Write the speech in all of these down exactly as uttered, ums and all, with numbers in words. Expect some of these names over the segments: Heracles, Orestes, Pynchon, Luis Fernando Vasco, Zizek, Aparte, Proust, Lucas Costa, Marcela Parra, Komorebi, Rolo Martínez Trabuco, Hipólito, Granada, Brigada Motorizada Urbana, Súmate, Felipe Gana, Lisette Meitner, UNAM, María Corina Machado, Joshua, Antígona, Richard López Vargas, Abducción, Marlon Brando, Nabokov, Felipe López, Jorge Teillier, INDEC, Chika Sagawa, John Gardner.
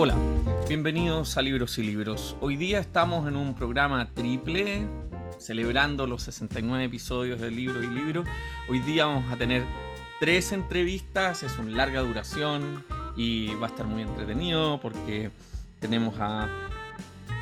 Hola, bienvenidos a Libros y Libros. Hoy día estamos en un programa triple, celebrando los sesenta y nueve episodios de Libros y Libros. Hoy día vamos a tener tres entrevistas, es una larga duración y va a estar muy entretenido porque tenemos a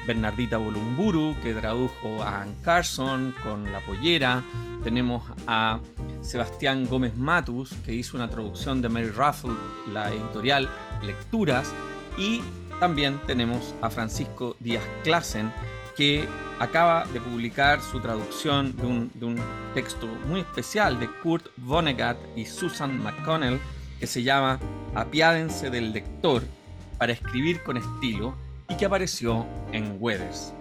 Bernardita Bolumburu, que tradujo a Anne Carson con La Pollera. Tenemos a Sebastián Gómez Matus, que hizo una traducción de Mary Ruefle, la editorial Lecturas. Y también tenemos a Francisco Díaz-Klaassen, que acaba de publicar su traducción de un, de un texto muy especial de Kurt Vonnegut y Suzanne McConnell, que se llama Apiádense del lector para escribir con estilo, y que apareció en Weathers.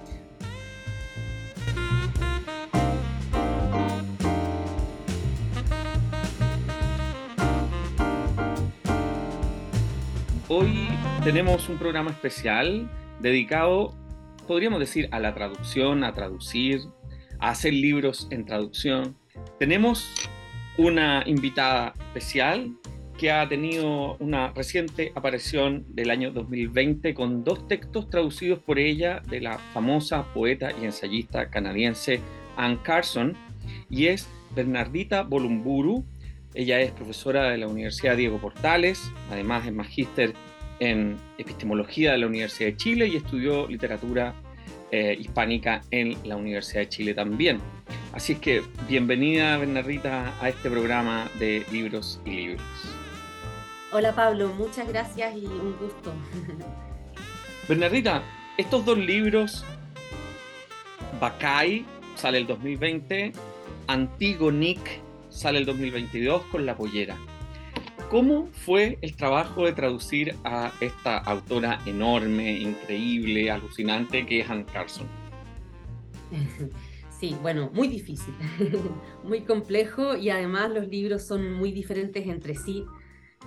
Hoy tenemos un programa especial dedicado, podríamos decir, a la traducción, a traducir, a hacer libros en traducción. Tenemos una invitada especial que ha tenido una reciente aparición del año dos mil veinte con dos textos traducidos por ella de la famosa poeta y ensayista canadiense Anne Carson, y es Bernardita Bolumburu. Ella es profesora de la Universidad Diego Portales, además es magíster en epistemología de la Universidad de Chile y estudió literatura eh, hispánica en la Universidad de Chile también. Así es que bienvenida, Bernardita, a este programa de Libros y Libros. Hola Pablo, muchas gracias y un gusto. Bernardita, estos dos libros, Bakkhai, sale el dos mil veinte, Antigonick, sale el dos mil veintidós con La Pollera. ¿Cómo fue el trabajo de traducir a esta autora enorme, increíble, alucinante que es Anne Carson? Sí, bueno, muy difícil, muy complejo, y además los libros son muy diferentes entre sí.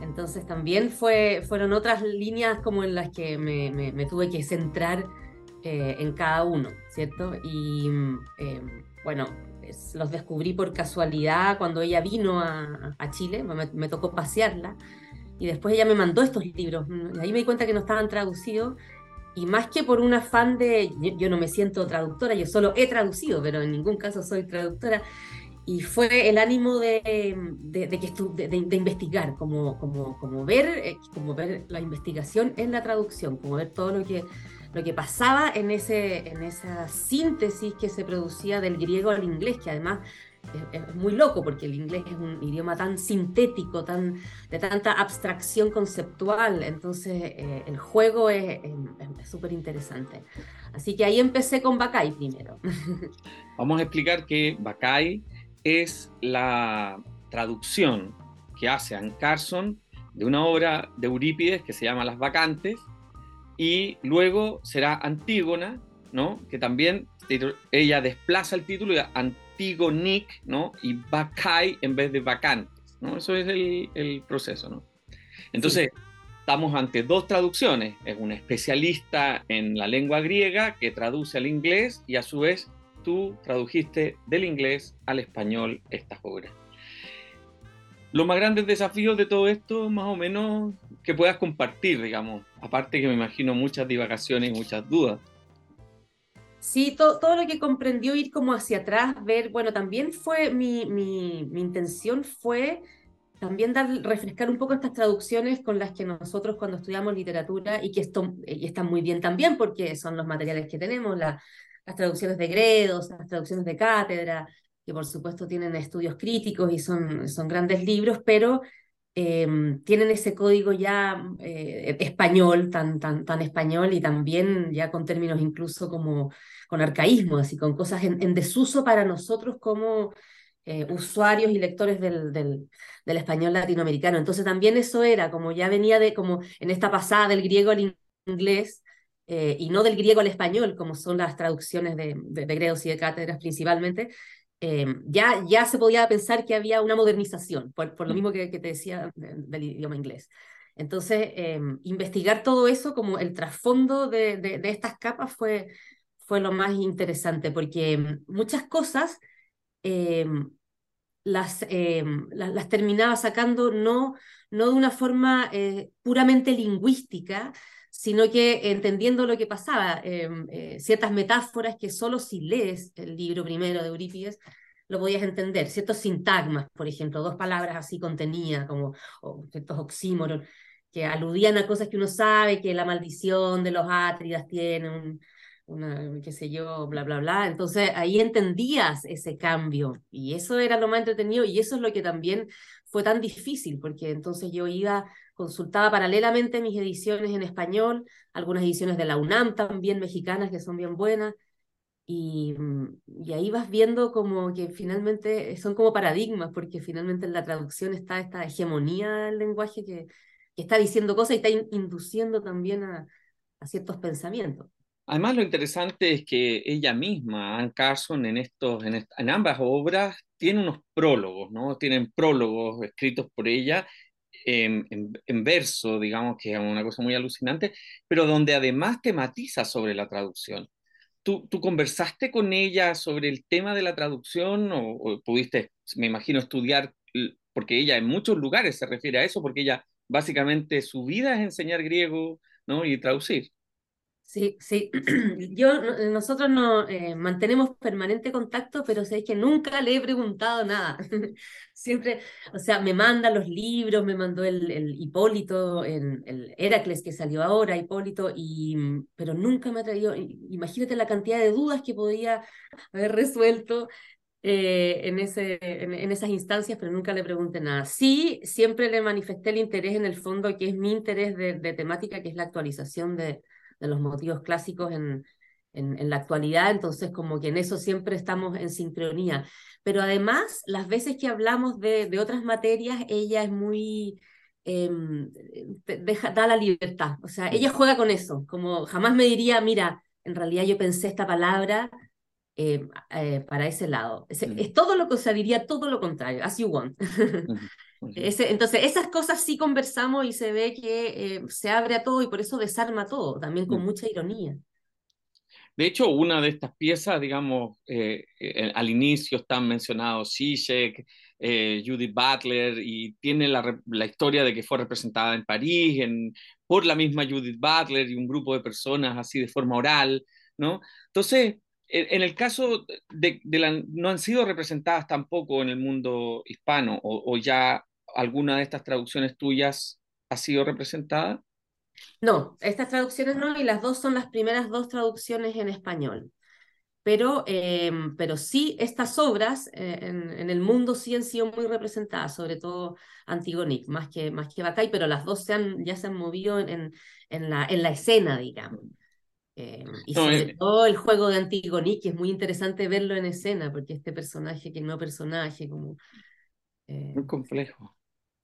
Entonces también fue, fueron otras líneas como en las que me, me, me tuve que centrar eh, en cada uno, ¿cierto? Y eh, bueno, es, los descubrí por casualidad cuando ella vino a, a Chile, me, me tocó pasearla, y después ella me mandó estos libros, y ahí me di cuenta que no estaban traducidos, y más que por un afán de, yo, yo no me siento traductora, yo solo he traducido, pero en ningún caso soy traductora. Y fue el ánimo de, de, de, que estu- de, de investigar, como, como, como, ver, como ver la investigación en la traducción, como ver todo lo que, lo que pasaba en, ese, en esa síntesis que se producía del griego al inglés, que además es, es muy loco porque el inglés es un idioma tan sintético, tan, de tanta abstracción conceptual, entonces eh, el juego es súper interesante. Así que ahí empecé con Bakkhai primero. Vamos a explicar que Bakkhai es la traducción que hace Anne Carson de una obra de Eurípides que se llama Las Vacantes, y luego será Antígona, ¿no? Que también ella desplaza el título de Antigonick, ¿no? Y Bakkhai en vez de Vacantes, ¿no? Eso es el, el proceso, ¿no? Entonces, sí. Estamos ante dos traducciones. Es una especialista en la lengua griega que traduce al inglés, y a su vez tú tradujiste del inglés al español estas obras. Los más grandes desafíos de todo esto, más o menos, que puedas compartir, digamos, aparte que me imagino muchas divagaciones y muchas dudas. Sí, to- todo lo que comprendió ir como hacia atrás, ver, bueno, también fue, mi, mi, mi intención fue también dar, refrescar un poco estas traducciones con las que nosotros cuando estudiamos literatura, y que esto, y están muy bien también porque son los materiales que tenemos, la... las traducciones de Gredos, las traducciones de cátedra, que por supuesto tienen estudios críticos y son, son grandes libros, pero eh, tienen ese código ya eh, español, tan, tan, tan español, y también ya con términos incluso como con arcaísmo, así con cosas en, en desuso para nosotros como eh, usuarios y lectores del, del, del español latinoamericano. Entonces también eso era, como ya venía de, como en esta pasada del griego al inglés, Eh, y no del griego al español, como son las traducciones de, de, de Gredos y de cátedras principalmente, eh, ya, ya se podía pensar que había una modernización, por, por lo mismo que, que te decía de, del idioma inglés. Entonces, eh, investigar todo eso, como el trasfondo de, de, de estas capas, fue, fue lo más interesante, porque muchas cosas eh, las, eh, las, las terminaba sacando no, no de una forma eh, puramente lingüística, sino que entendiendo lo que pasaba, eh, eh, ciertas metáforas que solo si lees el libro primero de Eurípides lo podías entender, ciertos sintagmas, por ejemplo, dos palabras así contenidas, como o ciertos oxímoros, que aludían a cosas que uno sabe, que la maldición de los átridas tiene un, una, qué sé yo, bla, bla, bla. Entonces ahí entendías ese cambio, y eso era lo más entretenido, y eso es lo que también fue tan difícil, porque entonces yo iba, consultaba paralelamente mis ediciones en español, algunas ediciones de la UNAM también, mexicanas, que son bien buenas, y, y ahí vas viendo como que finalmente son como paradigmas, porque finalmente en la traducción está esta hegemonía del lenguaje que, que está diciendo cosas y está in, induciendo también a, a ciertos pensamientos. Además, lo interesante es que ella misma, Anne Carson, en, estos, en, est en ambas obras, tiene unos prólogos, ¿no? Tienen prólogos escritos por ella en, en, en verso, digamos, que es una cosa muy alucinante, pero donde además tematiza sobre la traducción. ¿Tú, tú conversaste con ella sobre el tema de la traducción o, o pudiste, me imagino, estudiar? Porque ella en muchos lugares se refiere a eso, porque ella básicamente su vida es enseñar griego, ¿no? Y traducir. Sí, sí. Yo, nosotros no, eh, mantenemos permanente contacto, pero sé que nunca le he preguntado nada. Siempre, o sea, me manda los libros, me mandó el, el Hipólito, el, el Heracles que salió ahora, Hipólito, y, pero nunca me ha traído, imagínate la cantidad de dudas que podía haber resuelto eh, en, ese, en, en esas instancias, pero nunca le pregunté nada. Sí, siempre le manifesté el interés en el fondo, que es mi interés de, de temática, que es la actualización de... de los motivos clásicos en, en, en la actualidad, entonces como que en eso siempre estamos en sincronía. Pero además, las veces que hablamos de, de otras materias, ella es muy... Eh, deja, da la libertad, o sea, ella juega con eso, como jamás me diría, mira, en realidad yo pensé esta palabra eh, eh, para ese lado. Es, es todo lo que, o sea, diría todo lo contrario, as you want. Ese, entonces esas cosas sí conversamos y se ve que eh, se abre a todo y por eso desarma todo, también con mucha ironía. De hecho, una de estas piezas, digamos, eh, eh, al inicio están mencionados Zizek, eh, Judith Butler, y tiene la, la historia de que fue representada en París en, por la misma Judith Butler y un grupo de personas así de forma oral, ¿no? Entonces... En el caso de, de la, no han sido representadas tampoco en el mundo hispano, o, o ya alguna de estas traducciones tuyas ha sido representada. No, estas traducciones no, y las dos son las primeras dos traducciones en español. Pero, eh, pero sí, estas obras eh, en, en el mundo sí han sido muy representadas, sobre todo Antigonick, más que, más que Bakkhai, pero las dos se han, ya se han movido en, en, la, en la escena, digamos. Eh, y no, sobre eh, todo el juego de Antigonick, que es muy interesante verlo en escena, porque este personaje, que no personaje, como... Eh, muy complejo.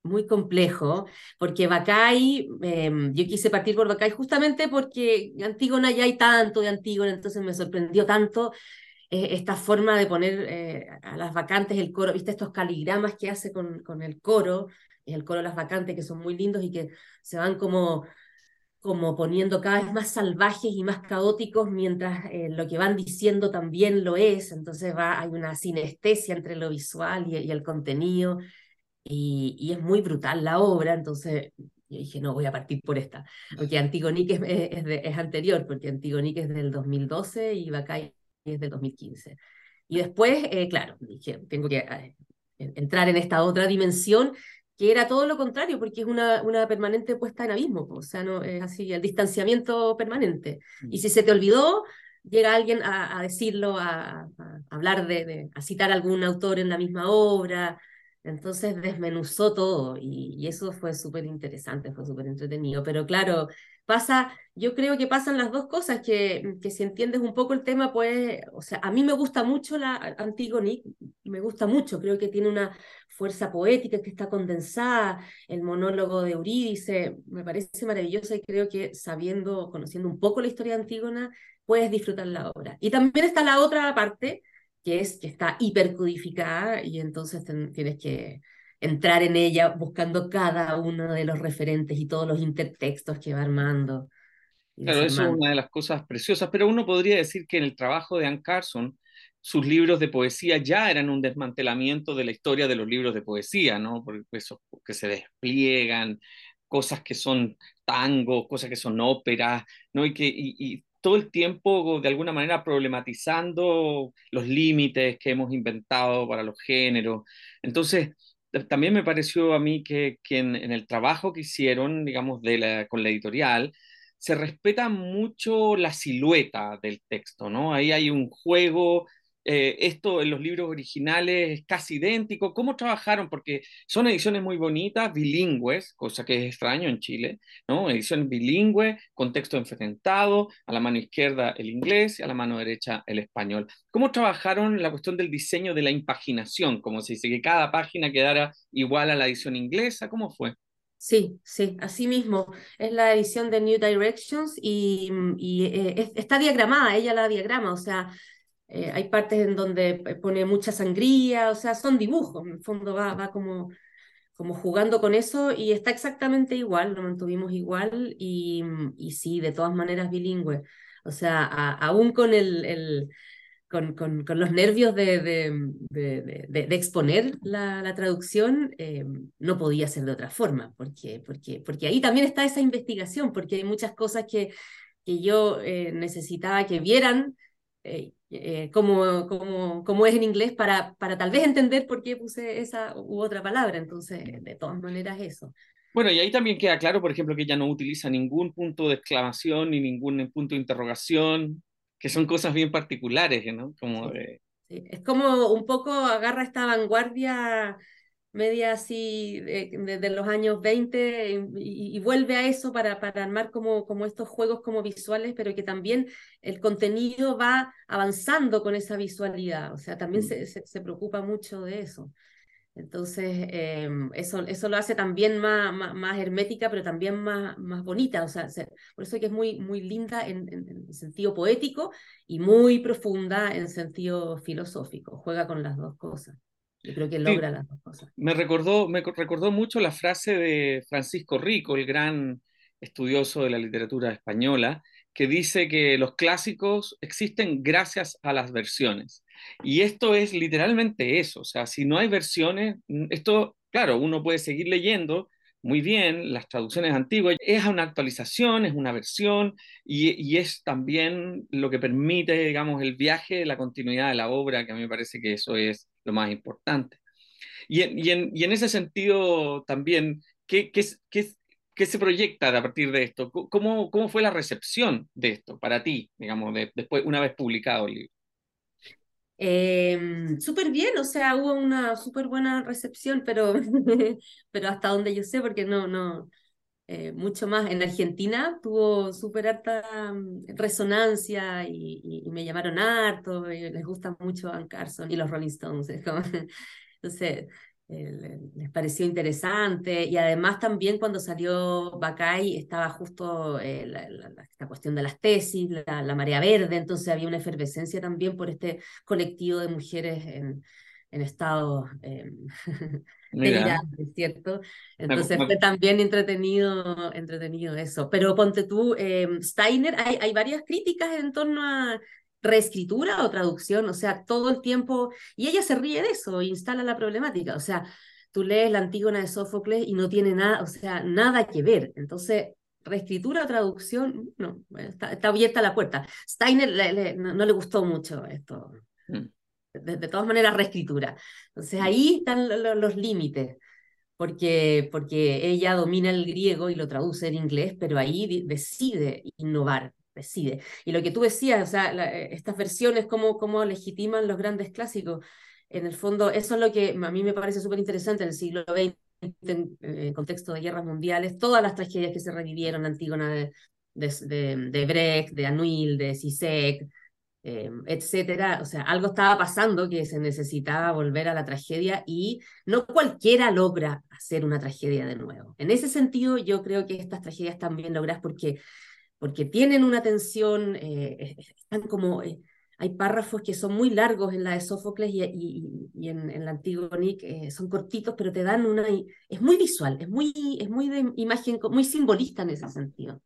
Muy complejo, porque Bakkhai, eh, yo quise partir por Bakkhai justamente porque Antígona ya hay tanto de Antígona, entonces me sorprendió tanto eh, esta forma de poner eh, a las vacantes el coro, viste estos caligramas que hace con, con el coro, el coro de las vacantes, que son muy lindos y que se van como... como poniendo cada vez más salvajes y más caóticos, mientras eh, lo que van diciendo también lo es, entonces va, hay una sinestesia entre lo visual y, y el contenido, y, y es muy brutal la obra, entonces yo dije, no, voy a partir por esta, porque Antigonick es, es, de, es anterior, porque Antigonick es del dos mil doce y Bakkhai es del dos mil quince. Y después, eh, claro, dije, tengo que eh, entrar en esta otra dimensión, que era todo lo contrario, porque es una, una permanente puesta en abismo, o sea, no, es así, el distanciamiento permanente. Y si se te olvidó, llega alguien a, a decirlo, a, a hablar de, de, a citar algún autor en la misma obra, entonces desmenuzó todo, y, y eso fue súper interesante, fue súper entretenido. Pero claro, pasa, yo creo que pasan las dos cosas, que, que si entiendes un poco el tema, pues, o sea, a mí me gusta mucho la Antigonick, me gusta mucho, creo que tiene una fuerza poética que está condensada, el monólogo de Eurídice, me parece maravillosa, y creo que sabiendo, conociendo un poco la historia de Antígona, puedes disfrutar la obra. Y también está la otra parte, que es que está hipercodificada, y entonces ten, tienes que entrar en ella buscando cada uno de los referentes y todos los intertextos que va armando. Claro, eso es una de las cosas preciosas, pero uno podría decir que en el trabajo de Anne Carson, sus libros de poesía ya eran un desmantelamiento de la historia de los libros de poesia, ¿no? Porque esos que se despliegan cosas que son tango, cosas que son óperas, ¿no? Y, que, y, y todo el tiempo, de alguna manera, problematizando los límites que hemos inventado para los géneros. Entonces, también me pareció a mí que, que en, en el trabajo que hicieron, digamos, de la, con la editorial, se respeta mucho la silueta del texto, ¿no? Ahí hay un juego... Eh, esto en los libros originales es casi idéntico. ¿Cómo trabajaron? Porque son ediciones muy bonitas, bilingües, cosa que es extraño en Chile, ¿no? Ediciones bilingües, con texto enfrentado, a la mano izquierda el inglés y a la mano derecha el español. ¿Cómo trabajaron la cuestión del diseño de la impaginación? Como se dice, que cada página quedara igual a la edición inglesa, ¿cómo fue? Sí, sí, así mismo. Es la edición de New Directions y, y eh, está diagramada, ella la diagrama, o sea... Eh, hay partes en donde pone mucha sangría, o sea, son dibujos, en el fondo va, va como, como jugando con eso, y está exactamente igual, lo mantuvimos igual, y, y sí, de todas maneras bilingüe, o sea, a, aún con, el, el, con, con, con los nervios de, de, de, de, de exponer la, la traducción, eh, no podía ser de otra forma, porque, porque, porque ahí también está esa investigación, porque hay muchas cosas que, que yo eh, necesitaba que vieran, Eh, eh, como, como, como es en inglés para, para tal vez entender por qué puse esa u otra palabra, entonces de todas maneras eso. Bueno, y ahí también queda claro, por ejemplo, que ella no utiliza ningún punto de exclamación ni ningún punto de interrogación, que son cosas bien particulares, ¿no? Como de... sí, es como un poco agarra esta vanguardia media así de, de, de los años veinte y, y vuelve a eso para, para armar como, como estos juegos como visuales, pero que también el contenido va avanzando con esa visualidad, o sea, también se, se, se preocupa mucho de eso. Entonces eh, eso, eso lo hace también más, más, más hermética, pero también más, más bonita, o sea, se, por eso es que es muy, muy linda en, en, en sentido poético y muy profunda en sentido filosófico, juega con las dos cosas. Yo creo que logra sí, las dos cosas. Me recordó, me recordó mucho la frase de Francisco Rico, el gran estudioso de la literatura española, que dice que los clásicos existen gracias a las versiones. Y esto es literalmente eso, o sea, si no hay versiones, esto, claro, uno puede seguir leyendo muy bien las traducciones antiguas, es una actualización, es una versión, y, y es también lo que permite, digamos, el viaje, la continuidad de la obra, que a mí me parece que eso es lo más importante. Y en, y en, y en ese sentido también, ¿qué, qué, qué, qué se proyecta a partir de esto? ¿Cómo, cómo fue la recepción de esto para ti, digamos, de, después, una vez publicado el libro? Eh, súper bien, o sea, hubo una súper buena recepción, pero, pero hasta donde yo sé, porque no, no eh, mucho más. En Argentina tuvo súper alta resonancia y, y, y me llamaron harto, y les gusta mucho Anne Carson y los Rolling Stones, es como, entonces eh, les pareció interesante, y además también cuando salió Bakkhai estaba justo eh, la, la, esta cuestión de las tesis, la, la marea verde, entonces había una efervescencia también por este colectivo de mujeres en, en estado eh, delirante, ¿cierto? Entonces fue también entretenido, entretenido eso, pero ponte tú, eh, Steiner, hay, hay varias críticas en torno a reescritura o traducción, o sea, todo el tiempo, y ella se ríe de eso, instala la problemática, o sea, tú lees la Antígona de Sófocles y no tiene nada, o sea, nada que ver, entonces, reescritura o traducción, no, está, está abierta la puerta. Steiner le, le, no, no le gustó mucho esto, de, de todas maneras, reescritura, entonces ahí están lo, lo, los límites, porque, porque ella domina el griego y lo traduce en inglés, pero ahí decide innovar, decide. Y lo que tú decías, o sea, la, estas versiones, cómo, cómo legitiman los grandes clásicos, en el fondo, eso es lo que a mí me parece súper interesante en el siglo veinte, en, en contexto de guerras mundiales, todas las tragedias que se revivieron, Antígona de, de, de, de Brecht, de Anouilh, de Zizek, eh, etcétera, o sea, algo estaba pasando que se necesitaba volver a la tragedia, y no cualquiera logra hacer una tragedia de nuevo. En ese sentido, yo creo que estas tragedias también logras porque... porque tienen una tensión, eh, están como, eh, hay párrafos que son muy largos en la de Sófocles y, y, y en, en la Antigonick, eh, son cortitos, pero te dan una, es muy visual, es muy, es muy de imagen, muy simbolista en ese sentido.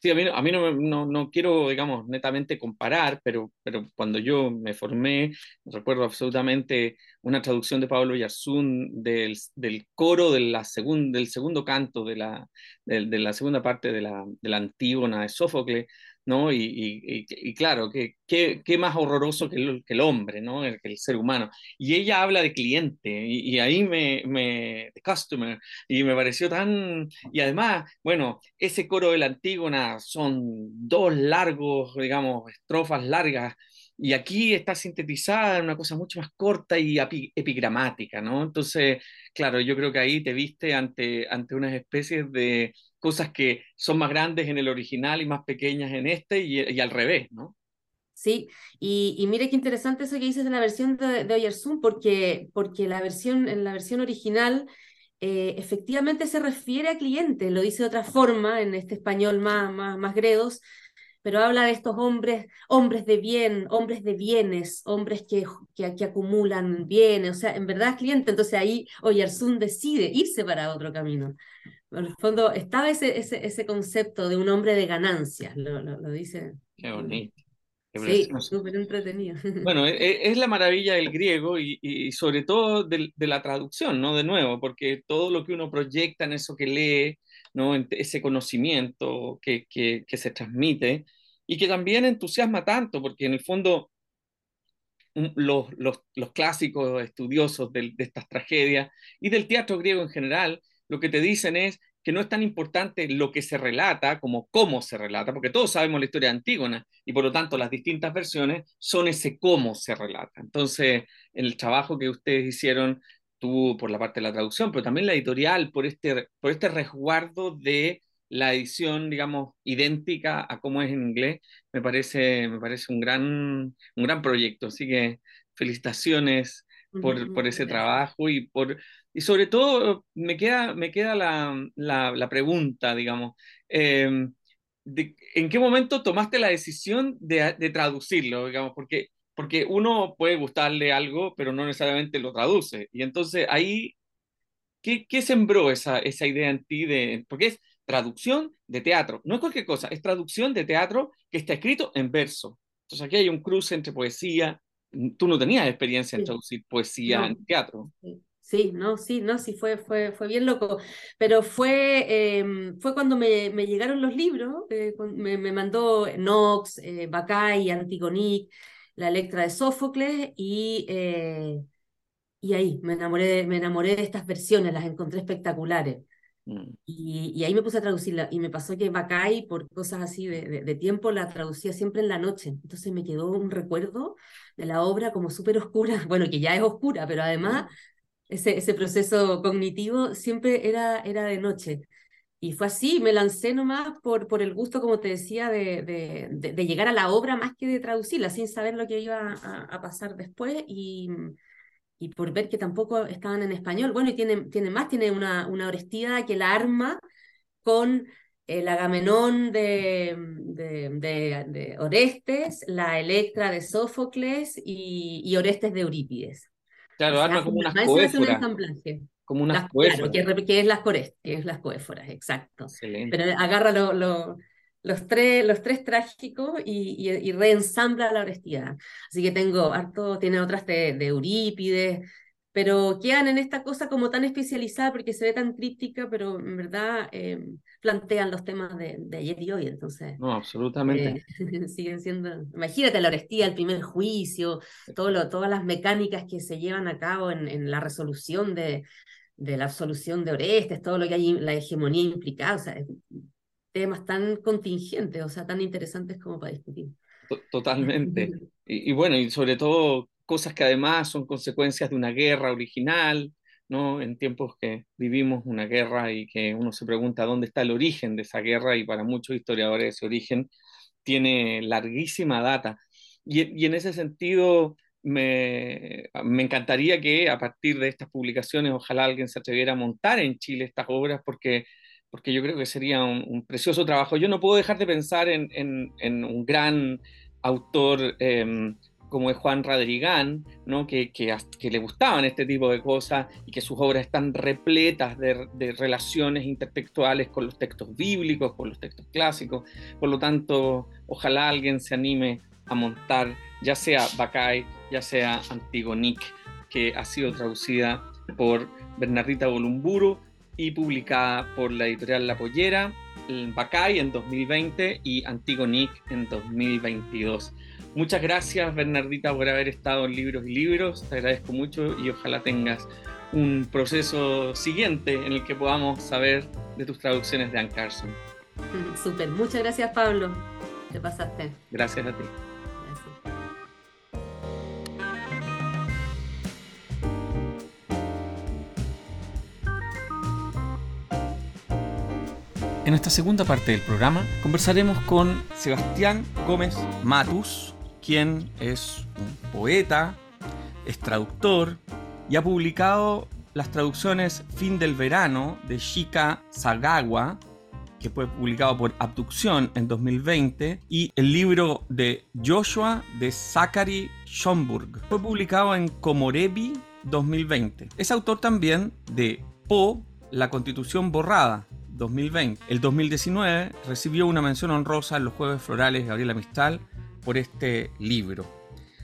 Sí, a mí, a mí no, no, no quiero, digamos, netamente comparar, pero, pero cuando yo me formé, recuerdo absolutamente una traducción de Pablo Yarsun del, del coro de la segun, del segundo canto, de la, de, de la segunda parte de la, de la Antígona de Sófocles, ¿no? Y, y, y, y claro, ¿qué que, que más horroroso que el, que el hombre, ¿no? El, que el ser humano. Y ella habla de cliente, y, y ahí me, me, de customer, y me pareció tan... Y además, bueno, ese coro de la Antígona son dos largos, digamos, estrofas largas, y aquí está sintetizada en una cosa mucho más corta y epigramática, ¿no? Entonces, claro, yo creo que ahí te viste ante, ante unas especies de... cosas que son más grandes en el original y más pequeñas en este, y, y al revés, ¿no? Sí, y, y mire qué interesante eso que dices de la versión de, de Oyarzún, porque, porque la versión, en la versión original eh, efectivamente se refiere a cliente, lo dice de otra forma, en este español más, más, más gredos, pero habla de estos hombres, hombres de bien, hombres de bienes, hombres que, que, que acumulan bienes, o sea, en verdad es cliente, entonces ahí Oyarzún decide irse para otro camino. En el fondo estaba ese, ese, ese concepto de un hombre de ganancias, lo, lo, lo dice. Qué bonito. Qué sí, súper entretenido. Bueno, es, es la maravilla del griego y, y sobre todo de, de la traducción, ¿no? De nuevo, porque todo lo que uno proyecta en eso que lee, ¿no? En ese conocimiento que, que, que se transmite y que también entusiasma tanto, porque en el fondo los, los, los clásicos estudiosos de, de estas tragedias y del teatro griego en general, lo que te dicen es que no es tan importante lo que se relata como cómo se relata, porque todos sabemos la historia de Antígona, y por lo tanto las distintas versiones son ese cómo se relata. Entonces, el trabajo que ustedes hicieron, tú por la parte de la traducción, pero también la editorial, por este, por este resguardo de la edición, digamos, idéntica a cómo es en inglés, me parece, me parece un gran, un gran proyecto. Así que felicitaciones por, por ese trabajo y por... Y sobre todo me queda, me queda la, la, la pregunta, digamos, eh, de, ¿en qué momento tomaste la decisión de, de traducirlo? Digamos, porque, porque uno puede gustarle algo, pero no necesariamente lo traduce. Y entonces ahí, ¿qué, qué sembró esa, esa idea en ti? De, porque es traducción de teatro, no es cualquier cosa, es traducción de teatro que está escrito en verso. Entonces aquí hay un cruce entre poesía. Tú no tenías experiencia en traducir poesía no. en teatro. Sí. Sí, no, sí, no, sí, fue, fue, fue bien loco, pero fue, eh, fue cuando me, me llegaron los libros, eh, me, me mandó Knox, eh, Bakkhai, Antigonick, la Electra de Sófocles, y, eh, y ahí me enamoré, me enamoré de estas versiones, las encontré espectaculares, mm. y, y ahí me puse a traducirla, y me pasó que Bakkhai, por cosas así de, de, de tiempo, la traducía siempre en la noche, entonces me quedó un recuerdo de la obra como súper oscura, bueno, que ya es oscura, pero además... Mm. Ese, ese proceso cognitivo siempre era, era de noche. Y fue así, me lancé nomás por, por el gusto, como te decía, de, de, de, de llegar a la obra más que de traducirla, sin saber lo que iba a, a pasar después, y, y por ver que tampoco estaban en español. Bueno, y tiene, tiene más, tiene una, una Orestida que la arma con el Agamenón de, de, de, de Orestes, la Electra de Sófocles y, y Orestes de Eurípides. Claro, o sea, arma como unas coéforas. Un como unas las, coéforas. Claro, que, que es las coéforas, que es las coéforas, exacto. Excelente. Pero agarra lo, lo, los, tres, los tres trágicos y, y, y reensambla la Orestida. Así que tengo harto, tiene otras de, de Eurípides, pero quedan en esta cosa como tan especializada porque se ve tan críptica, pero en verdad eh, plantean los temas de, de ayer y hoy, entonces... No, absolutamente. Eh, siguen siendo... Imagínate la Orestida, el primer juicio, todo lo, todas las mecánicas que se llevan a cabo en, en la resolución de, de la absolución de Orestes, todo lo que hay, la hegemonía implicada, o sea, temas tan contingentes, o sea, tan interesantes como para discutir. Totalmente. Y, y bueno, y sobre todo... cosas que además son consecuencias de una guerra original, ¿no? En tiempos que vivimos una guerra y que uno se pregunta dónde está el origen de esa guerra, y para muchos historiadores ese origen tiene larguísima data. Y, y en ese sentido me, me encantaría que a partir de estas publicaciones ojalá alguien se atreviera a montar en Chile estas obras, porque, porque yo creo que sería un, un precioso trabajo. Yo no puedo dejar de pensar en, en, en un gran autor eh, como es Juan Radrigán, ¿no? que, que, que le gustaban este tipo de cosas y que sus obras están repletas de, de relaciones intertextuales con los textos bíblicos, con los textos clásicos. Por lo tanto, ojalá alguien se anime a montar, ya sea Bakkhai, ya sea Antigonick, que ha sido traducida por Bernardita Bolumburu y publicada por la editorial La Pollera, Bakkhai en dos mil veinte y Antigonick en dos mil veintidós. Muchas gracias, Bernardita, por haber estado en Libros y Libros. Te agradezco mucho y ojalá tengas un proceso siguiente en el que podamos saber de tus traducciones de Anne Carson. Súper, muchas gracias, Pablo. Te pasaste. Gracias a ti. En esta segunda parte del programa conversaremos con Sebastián Gómez Matus, quien es un poeta, es traductor y ha publicado las traducciones Fin del Verano de Shika Sagawa, que fue publicado por Abducción en dos mil veinte, y el libro de Joshua de Zachary Schomburg. Fue publicado en Komorebi dos mil veinte. Es autor también de Po, la Constitución Borrada, dos mil veinte. El dos mil diecinueve recibió una mención honrosa en los Jueves Florales de Gabriela Mistral por este libro.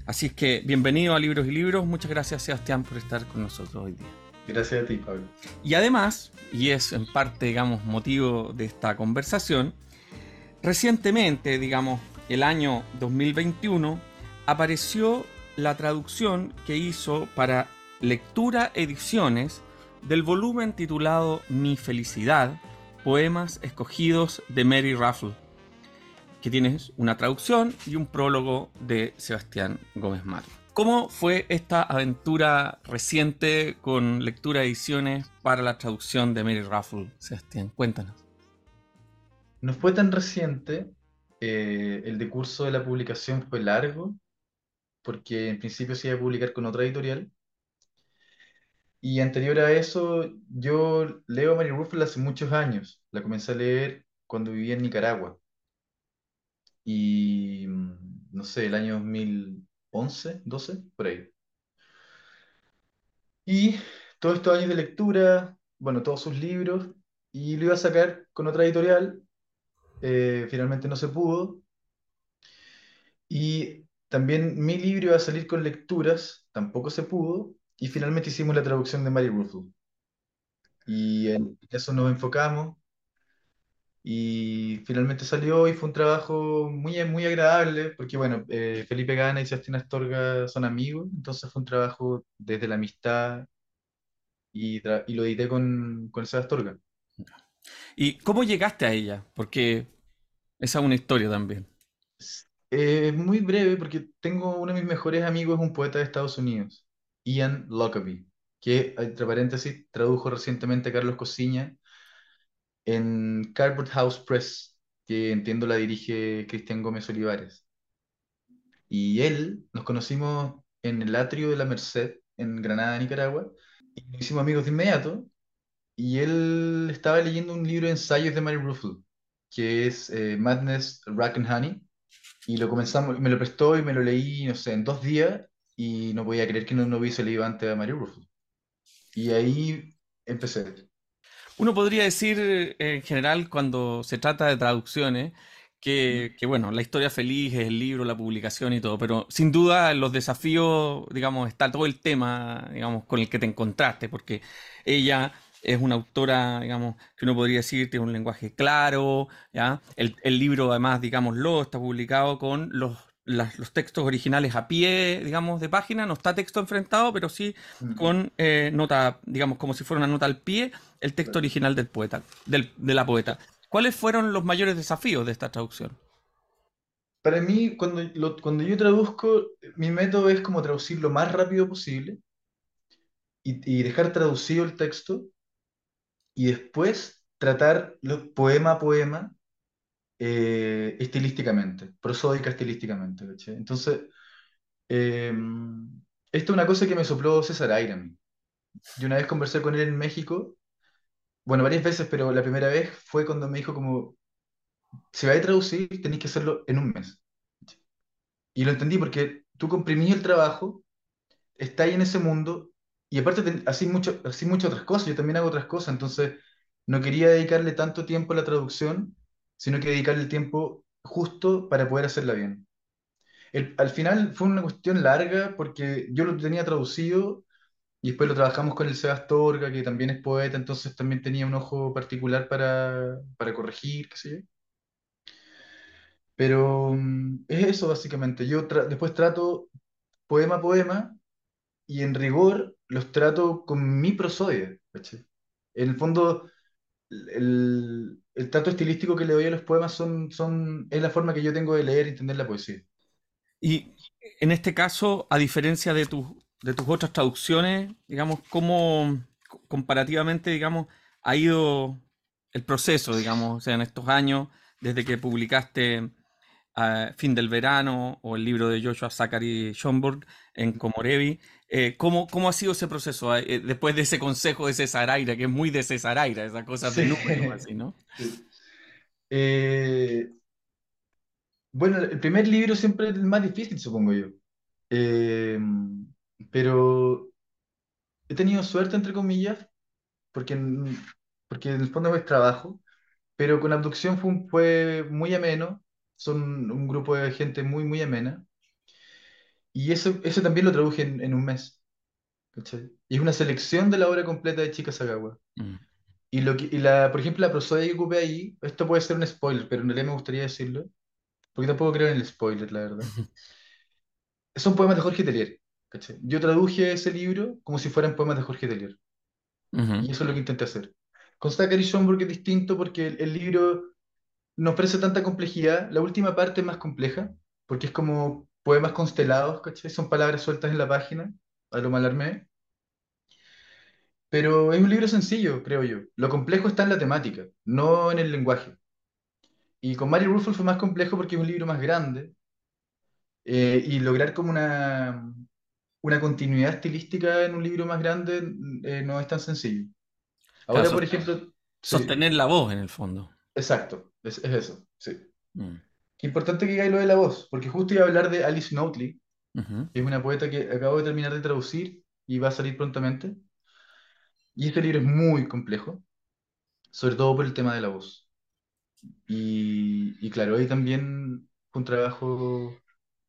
Así es que bienvenido a Libros y Libros. Muchas gracias, Sebastián, por estar con nosotros hoy día. Gracias a ti, Pablo. Y además, y es en parte, digamos, motivo de esta conversación, recientemente, digamos, el año dos mil veintiuno, apareció la traducción que hizo para Lecturas Ediciones del volumen titulado Mi Felicidad, poemas escogidos de Mary Ruefle, que tiene una traducción y un prólogo de Sebastián Gómez Matus. ¿Cómo fue esta aventura reciente con Lectura Ediciones para la traducción de Mary Ruefle, Sebastián? Cuéntanos. No fue tan reciente, eh, el decurso de la publicación fue largo, porque en principio se iba a publicar con otra editorial. Y anterior a eso, yo leo a Mary Ruefle hace muchos años. La comencé a leer cuando vivía en Nicaragua. Y, no sé, el año dos mil once, doce, por ahí. Y todos estos años de lectura, bueno, todos sus libros, y lo iba a sacar con otra editorial. Eh, finalmente no se pudo. Y también mi libro iba a salir con Lecturas, tampoco se pudo. Y finalmente hicimos la traducción de Mary Ruefle. Y en eso nos enfocamos. Y finalmente salió y fue un trabajo muy, muy agradable, porque bueno, eh, Felipe Gana y Sebastián Astorga son amigos, entonces fue un trabajo desde la amistad y, tra- y lo edité con, con Sebastián Astorga. ¿Y cómo llegaste a ella? Porque esa es una historia también. Es eh, muy breve, porque tengo uno de mis mejores amigos, un poeta de Estados Unidos, Ian Lockerbie, que, entre paréntesis, tradujo recientemente a Carlos Cosiña en Cardboard House Press, que entiendo la dirige Cristian Gómez Olivares. Y él, nos conocimos en el atrio de la Merced, en Granada, Nicaragua, y nos hicimos amigos de inmediato, y él estaba leyendo un libro de ensayos de Mary Ruefle, que es eh, Madness, Rack and Honey, y lo comenzamos, me lo prestó y me lo leí, no sé, en dos días, y no podía creer que no, no hubiese leído antes a Mary Ruefle. Y ahí empecé. Uno podría decir, en general, cuando se trata de traducciones, que, que bueno, la historia feliz es el libro, la publicación y todo, pero sin duda los desafíos, digamos, está todo el tema, digamos, con el que te encontraste, porque ella es una autora, digamos, que uno podría decir tiene un lenguaje claro, ¿ya? El, el libro, además, digámoslo, está publicado con los Las, los textos originales a pie, digamos, de página, no está texto enfrentado, pero sí con eh, nota, digamos, como si fuera una nota al pie, el texto original del poeta, del, de la poeta. ¿Cuáles fueron los mayores desafíos de esta traducción? Para mí, cuando, lo, cuando yo traduzco, mi método es como traducir lo más rápido posible y, y dejar traducido el texto y después tratar los, poema a poema, Eh, estilísticamente, prosódica estilísticamente, ¿che? Entonces, eh, esta es una cosa que me sopló César Aira a mí. Yo una vez conversé con él en México, bueno, varias veces, pero la primera vez fue cuando me dijo como, si vais a traducir, tenéis que hacerlo en un mes. ¿Che? Y lo entendí porque tú comprimís el trabajo, estás ahí en ese mundo, y aparte te, así mucho, así muchas otras cosas, yo también hago otras cosas, entonces no quería dedicarle tanto tiempo a la traducción, sino que dedicarle el tiempo justo para poder hacerla bien. El, al final fue una cuestión larga, porque yo lo tenía traducido, y después lo trabajamos con el Sebastián Astorga, que también es poeta, entonces también tenía un ojo particular para, para corregir, qué sé yo. Pero mm, es eso básicamente. Yo tra- después trato poema a poema y en rigor los trato con mi prosodia, ¿cachai? En el fondo, el, el trato estilístico que le doy a los poemas son, son, es la forma que yo tengo de leer y entender la poesía. Y en este caso, a diferencia de tus de tus otras traducciones, digamos, cómo comparativamente, digamos, ha ido el proceso, digamos, o sea, en estos años, desde que publicaste eh, Fin del Verano o el libro de Joshua Zachary Schomburg en Komorebi, eh, ¿cómo, cómo ha sido ese proceso eh, después de ese consejo de César Aira, que es muy de César Aira, esa cosa de Sí. número, así, ¿no? Sí. Eh, Bueno, el primer libro siempre es el más difícil, supongo yo. Eh, Pero he tenido suerte, entre comillas, porque en, porque en el fondo es trabajo, pero con Abducción fue, un- fue muy ameno, son un grupo de gente muy, muy amena, y eso, eso también lo traduje en, en un mes, ¿cachai? Y es una selección de la obra completa de Chika Sagawa. Mm. Y, lo que, y la, por ejemplo, la prosodia que ocupé ahí, esto puede ser un spoiler, pero en realidad me gustaría decirlo, porque tampoco creo en el spoiler, la verdad. Son poemas de Jorge Teillier, ¿cachai? Yo traduje ese libro como si fueran poemas de Jorge Teillier. Ujú. Y eso es lo que intenté hacer. Con Zachary Schomburg es distinto porque el, el libro no ofrece tanta complejidad. La última parte es más compleja, porque es como poemas constelados, ¿cachai? Son palabras sueltas en la página, a lo Mallarmé. Pero es un libro sencillo, creo yo. Lo complejo está en la temática, no en el lenguaje. Y con Mary Ruefle fue más complejo porque es un libro más grande. eh, y lograr como una, una continuidad estilística en un libro más grande eh, no es tan sencillo. Claro, Ahora, por sos- ejemplo, sí. sostener la voz en el fondo. Exacto, es, es eso, sí. Mm. Qué importante que digáis lo de la voz, porque justo iba a hablar de Alice Notley, Ujú. que es una poeta que acabo de terminar de traducir y va a salir prontamente. Y este libro es muy complejo, sobre todo por el tema de la voz. Y, y claro, ahí también fue un trabajo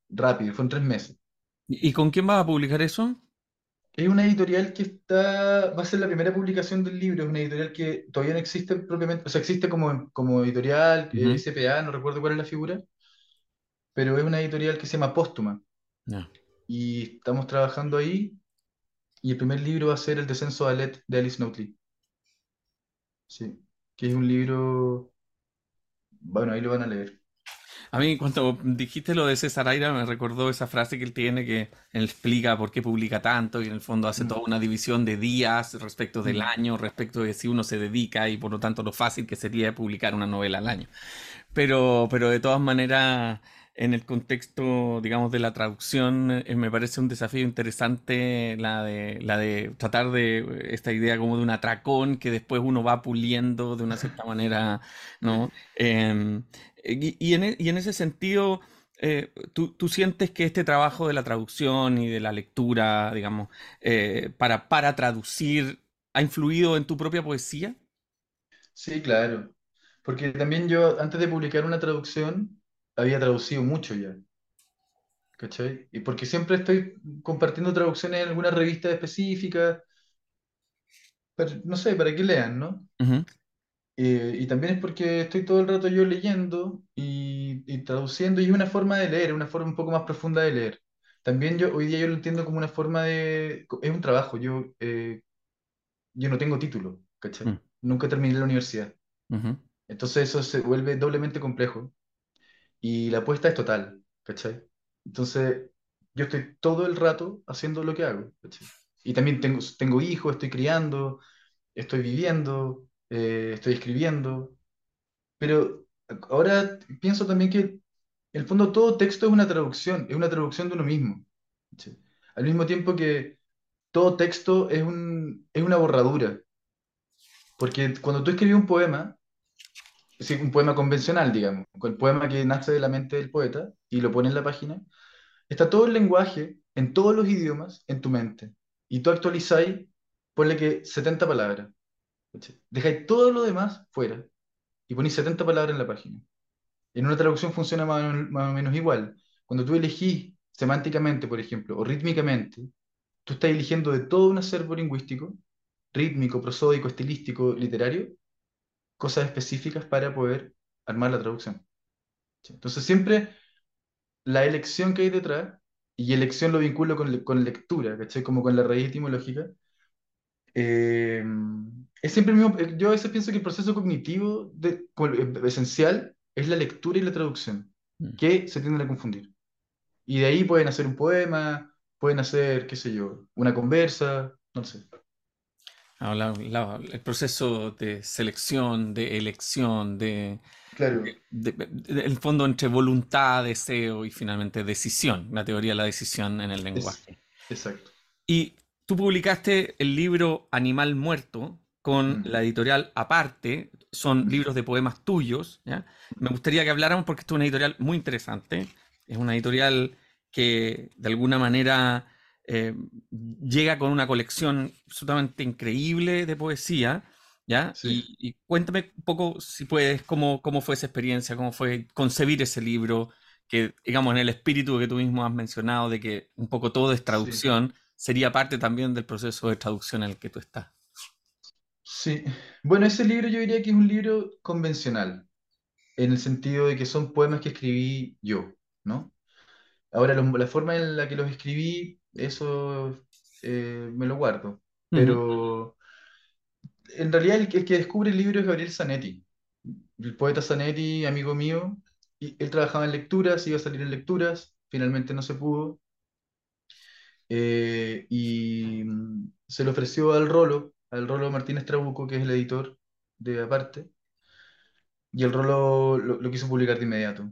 rápido, fue en tres meses. ¿Y y con quién vas a publicar eso? Es una editorial que está, va a ser la primera publicación del libro, es una editorial que todavía no existe propiamente, o sea, existe como, como editorial, eh, Ujú. S P A, no recuerdo cuál es la figura, pero es una editorial que se llama Póstuma. Ya. Y estamos trabajando ahí. Y el primer libro va a ser El descenso de Alet de Alice Notley, sí, que es un libro, bueno, ahí lo van a leer. A mí, cuando dijiste lo de César Aira, me recordó esa frase que él tiene, que él explica por qué publica tanto y en el fondo hace toda Mm, una división de días respecto del mm, año, respecto de si uno se dedica y por lo tanto lo fácil que sería publicar una novela al año. Pero, pero de todas maneras, en el contexto, digamos, de la traducción, eh, me parece un desafío interesante la de, la de tratar de eh, esta idea como de un atracón que después uno va puliendo de una cierta manera, ¿no? Em, y, y en, e- y en ese sentido, eh, ¿tú, tú sientes que este trabajo de la traducción y de la lectura, digamos, eh, para, para traducir, ha influido en tu propia poesía? Sí, claro. Porque también yo, antes de publicar una traducción, había traducido mucho ya, ¿cachai? Y porque siempre estoy compartiendo traducciones en algunas revistas específicas, pero no sé, para que lean, ¿no? Ujú. Eh, y también es porque estoy todo el rato yo leyendo y, y traduciendo, y es una forma de leer, una forma un poco más profunda de leer. También yo, hoy día yo lo entiendo como una forma de, es un trabajo, yo, eh, yo no tengo título, ¿cachai? Mm, Nunca terminé la universidad. ujú. Entonces eso se vuelve doblemente complejo y la apuesta es total, ¿cachai? Entonces yo estoy todo el rato haciendo lo que hago, ¿cachai? Y también tengo, tengo hijos, estoy criando, estoy viviendo, eh, estoy escribiendo. Pero ahora pienso también que en el fondo todo texto es una traducción, es una traducción de uno mismo, ¿cachai? Al mismo tiempo que todo texto es un, es una borradura, porque cuando tú escribes un poema, es decir, un poema convencional, digamos, con el poema que nace de la mente del poeta y lo pone en la página, Está todo el lenguaje, en todos los idiomas, en tu mente. Y tú actualizáis, ponle que setenta palabras. ¿Cachai? Dejáis todo lo demás fuera y ponéis setenta palabras en la página. En una traducción funciona más o, más o menos igual. Cuando tú elegís semánticamente, por ejemplo, o rítmicamente, tú estás eligiendo de todo un acervo lingüístico, rítmico, prosódico, estilístico, literario, cosas específicas para poder armar la traducción. Entonces siempre la elección que hay detrás, y elección lo vinculo con, le con lectura, ¿cachai? Como con la raíz etimológica, eh, es siempre el mismo. Yo a veces pienso que el proceso cognitivo de, esencial es la lectura y la traducción, que se tienden a confundir. Y de ahí pueden hacer un poema, pueden hacer, qué sé yo, una conversa, no sé. Ah, la, la, el proceso de selección, de elección, de, claro. de, de, de el fondo entre voluntad, deseo y finalmente decisión, la teoría de la decisión en el lenguaje. Exacto. Y tú publicaste el libro Animal Muerto con mm. la editorial Aparte, son mm. libros de poemas tuyos, ¿ya? Me gustaría que habláramos porque esto es una editorial muy interesante, es una editorial que de alguna manera... Eh, llega con una colección absolutamente increíble de poesía, ¿ya? Sí. Y, y cuéntame un poco, si puedes, cómo, cómo fue esa experiencia, cómo fue concebir ese libro, que, digamos, en el espíritu que tú mismo has mencionado, de que un poco todo es traducción, sí. sería parte también del proceso de traducción en el que tú estás. Sí, bueno, ese libro yo diría que es un libro convencional, en el sentido de que son poemas que escribí yo, ¿no? Ahora, los, la forma en la que los escribí, eso eh, me lo guardo. Pero uh-huh. en realidad el que, el que descubre el libro es Gabriel Zanetti. El poeta Zanetti, amigo mío. Y él trabajaba en lecturas, iba a salir en lecturas. Finalmente no se pudo. Eh, y se lo ofreció al Rolo, al Rolo Martínez Trabuco, que es el editor de Aparte. Y el Rolo lo, lo quiso publicar de inmediato.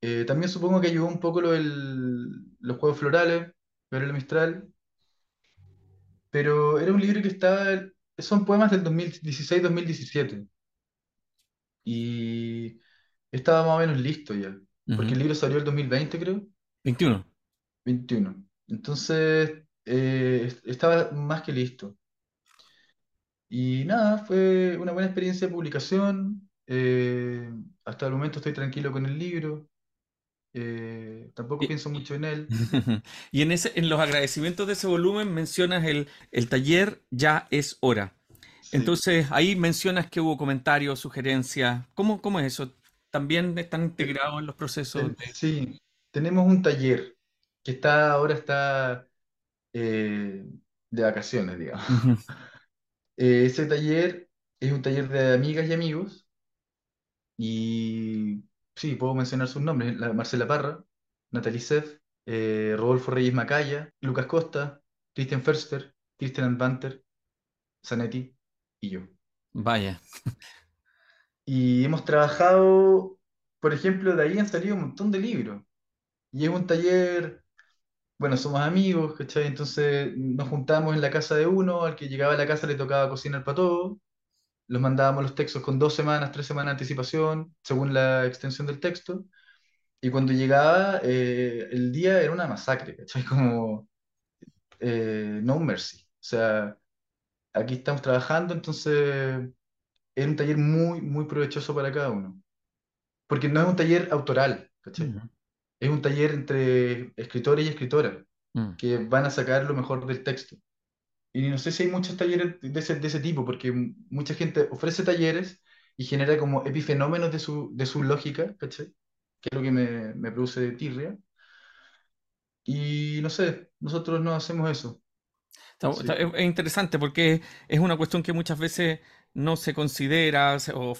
Eh, también supongo que ayudó un poco lo del, los juegos florales, Gabriel Mistral, pero era un libro que estaba, son poemas del dos mil dieciséis dos mil diecisiete, y estaba más o menos listo ya, uh-huh. porque el libro salió el dos mil veinte, creo. veintiuno. veintiuno. Entonces eh, estaba más que listo. Y nada, fue una buena experiencia de publicación, eh, hasta el momento estoy tranquilo con el libro. Eh, tampoco y, pienso mucho en él. Y en, ese, en los agradecimientos de ese volumen mencionas el, el taller Ya es Hora. Sí. Entonces ahí mencionas que hubo comentarios, sugerencias. ¿Cómo, cómo es eso? ¿También están integrados en los procesos? De... Sí, tenemos un taller que está, ahora está eh, de vacaciones, digamos. eh, ese taller es un taller de amigas y amigos. Y... sí, puedo mencionar sus nombres, la Marcela Parra, Natalie Seff, eh, Rodolfo Reyes Macaya, Lucas Costa, Christian Förster, Christian Advanter, Zanetti y yo. Vaya. Y hemos trabajado, por ejemplo, de ahí han salido un montón de libros. Y es un taller, bueno, somos amigos, ¿cachai? Entonces nos juntábamos en la casa de uno, al que llegaba a la casa le tocaba cocinar para todos. Los mandábamos los textos con dos semanas, tres semanas de anticipación, según la extensión del texto. Y cuando llegaba, eh, el día era una masacre, ¿cachai? Como, eh, no mercy. O sea, aquí estamos trabajando, entonces era un taller muy, muy provechoso para cada uno. Porque no es un taller autoral, ¿cachai? Uh-huh. Es un taller entre escritores y escritoras, uh-huh. que van a sacar lo mejor del texto. Y no sé si hay muchos talleres de ese, de ese tipo, porque mucha gente ofrece talleres y genera como epifenómenos de su, de su lógica, ¿cachai? Que es lo que me, me produce tirria. Y no sé, nosotros no hacemos eso. Está, sí. está, es interesante porque es una cuestión que muchas veces no se considera, o,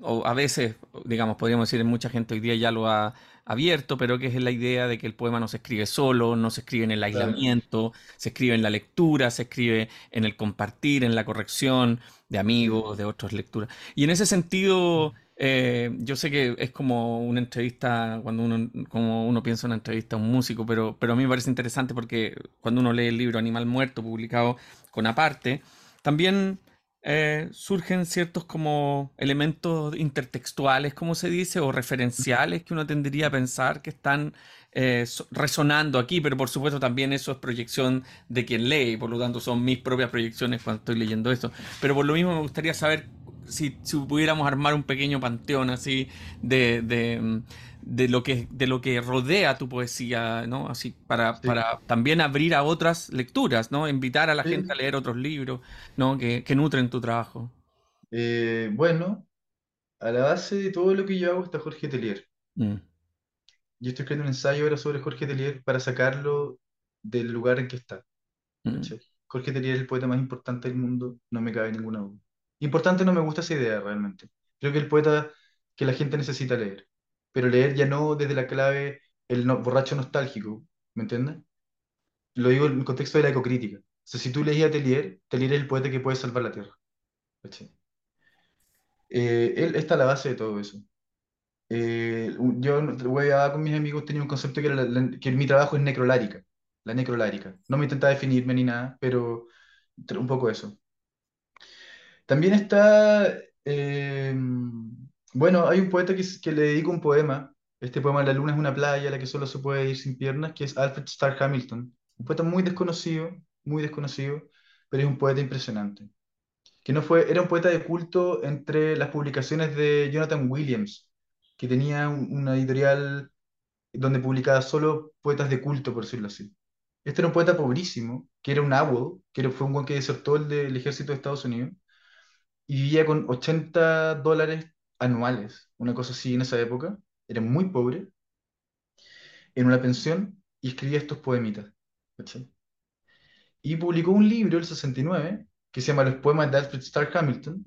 o a veces, digamos, podríamos decir, mucha gente hoy día ya lo ha abierto, pero que es la idea de que el poema no se escribe solo, no se escribe en el aislamiento, claro. se escribe en la lectura, se escribe en el compartir, en la corrección de amigos, de otras lecturas. Y en ese sentido, eh, yo sé que es como una entrevista, cuando uno, como uno piensa en una entrevista a un músico, pero, pero a mí me parece interesante porque cuando uno lee el libro Animal Muerto, publicado con Aparte, también... eh, surgen ciertos como elementos intertextuales, como se dice, o referenciales que uno tendría a pensar que están eh, resonando aquí, pero por supuesto también eso es proyección de quien lee, por lo tanto son mis propias proyecciones cuando estoy leyendo esto. Pero por lo mismo me gustaría saber si, si pudiéramos armar un pequeño panteón así de... de de lo que de lo que rodea tu poesía, ¿no? Así para, sí. para también abrir a otras lecturas, ¿no? Invitar a la sí. gente a leer otros libros, ¿no? Que, que nutren tu trabajo. Eh, bueno, a la base de todo lo que yo hago está Jorge Teillier. Mm. Yo estoy creando un ensayo ahora sobre Jorge Teillier para sacarlo del lugar en que está. Mm. Jorge Teillier es el poeta más importante del mundo, no me cabe ninguna duda. Importante, no me gusta esa idea realmente. Creo que el poeta que la gente necesita leer. Pero leer ya no desde la clave el no, borracho nostálgico, ¿me entiendes? Lo digo en el contexto de la ecocrítica. O sea, si tú leías a Teillier, Teillier es el poeta que puede salvar la Tierra. Eh, él está a la base de todo eso. Eh, yo con mis amigos tenía un concepto que, era la, la, que mi trabajo es necrolárica. La necrolárica. No me intentaba definirme ni nada, pero un poco eso. También está... Eh, Bueno, hay un poeta que, que le dedico un poema. Este poema, La luna es una playa a la que solo se puede ir sin piernas, que es Alfred Starr Hamilton. Un poeta muy desconocido, muy desconocido, pero es un poeta impresionante. Que no fue, era un poeta de culto entre las publicaciones de Jonathan Williams, que tenía un, una editorial donde publicaba solo poetas de culto, por decirlo así. Este era un poeta pobrísimo, que era un AWOL, que era, fue un guan que desertó el del ejército de Estados Unidos, y vivía con ochenta dólares anuales, una cosa así en esa época, era muy pobre, en una pensión, y escribía estos poemitas, ¿cachai? Y publicó un libro, el sesenta y nueve, que se llama Los poemas de Alfred Starr Hamilton,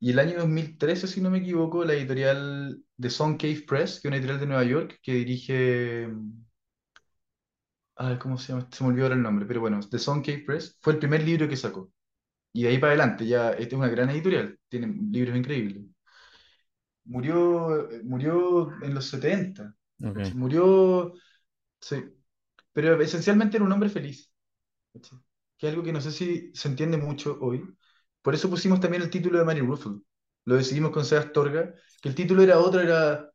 y el año dos mil trece, si no me equivoco, la editorial de Sound Cave Press, que es una editorial de Nueva York, que dirige... Ay, ¿cómo se llama? Se me olvidó ahora el nombre, pero bueno, The Sound Cave Press, fue el primer libro que sacó. Y de ahí para adelante, ya, esta es una gran editorial, tiene libros increíbles. Murió, murió en los setenta. Okay. Murió, sí. Pero esencialmente era un hombre feliz. ¿Sí? Que es algo que no sé si se entiende mucho hoy. Por eso pusimos también el título de Mary Ruefle. Lo decidimos con Sebastián Astorga. Que el título era otro, era...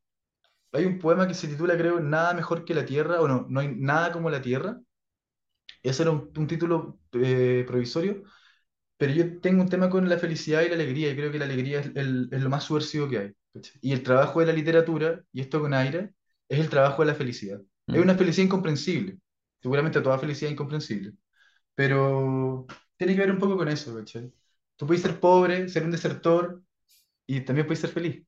Hay un poema que se titula, creo, Nada mejor que la tierra, o no, no hay nada como la tierra. Ese era un, un título eh, provisorio. Pero yo tengo un tema con la felicidad y la alegría, y creo que la alegría es, el, es lo más subversivo que hay. Y el trabajo de la literatura, y esto con Aira, es el trabajo de la felicidad. Mm. Es una felicidad incomprensible, seguramente toda felicidad es incomprensible, pero tiene que ver un poco con eso, ¿cachai? Tú puedes ser pobre, ser un desertor, y también puedes ser feliz.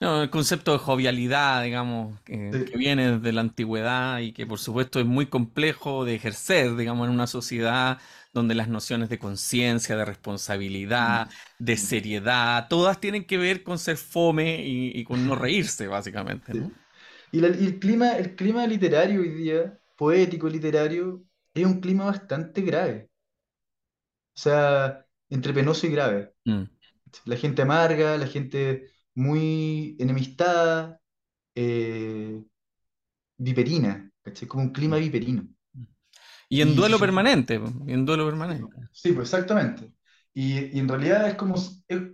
No, el concepto de jovialidad, digamos, que, sí. que viene desde la antigüedad y que por supuesto es muy complejo de ejercer, digamos, en una sociedad donde las nociones de conciencia, de responsabilidad, de seriedad, todas tienen que ver con ser fome y, y con no reírse, básicamente, ¿no? Sí. Y, la, y el clima, el clima literario hoy día, poético, literario, es un clima bastante grave. O sea, entre penoso y grave. Mm. La gente amarga, la gente... muy enemistada, eh, viperina, ¿cachai? Como un clima viperino. Y en y, duelo permanente, en duelo permanente. Sí, pues exactamente. Y, y en realidad es como,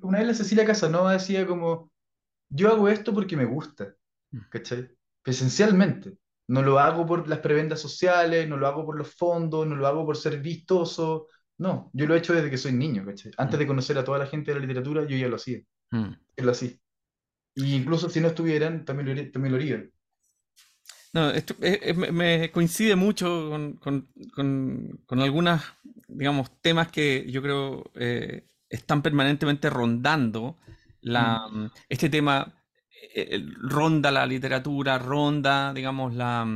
una vez la Cecilia Casanova decía como, yo hago esto porque me gusta, ¿cachai? Esencialmente, no lo hago por las prebendas sociales, no lo hago por los fondos, no lo hago por ser vistoso, no, yo lo he hecho desde que soy niño, ¿cachai? Antes de conocer a toda la gente de la literatura, yo ya lo hacía. Mm. Lo hacía. Y incluso si no estuvieran, también lo haría. No, esto, eh, me, me coincide mucho con, con, con, con algunos, digamos, temas que yo creo eh, están permanentemente rondando la, mm. este tema, eh, ronda la literatura, ronda, digamos, la,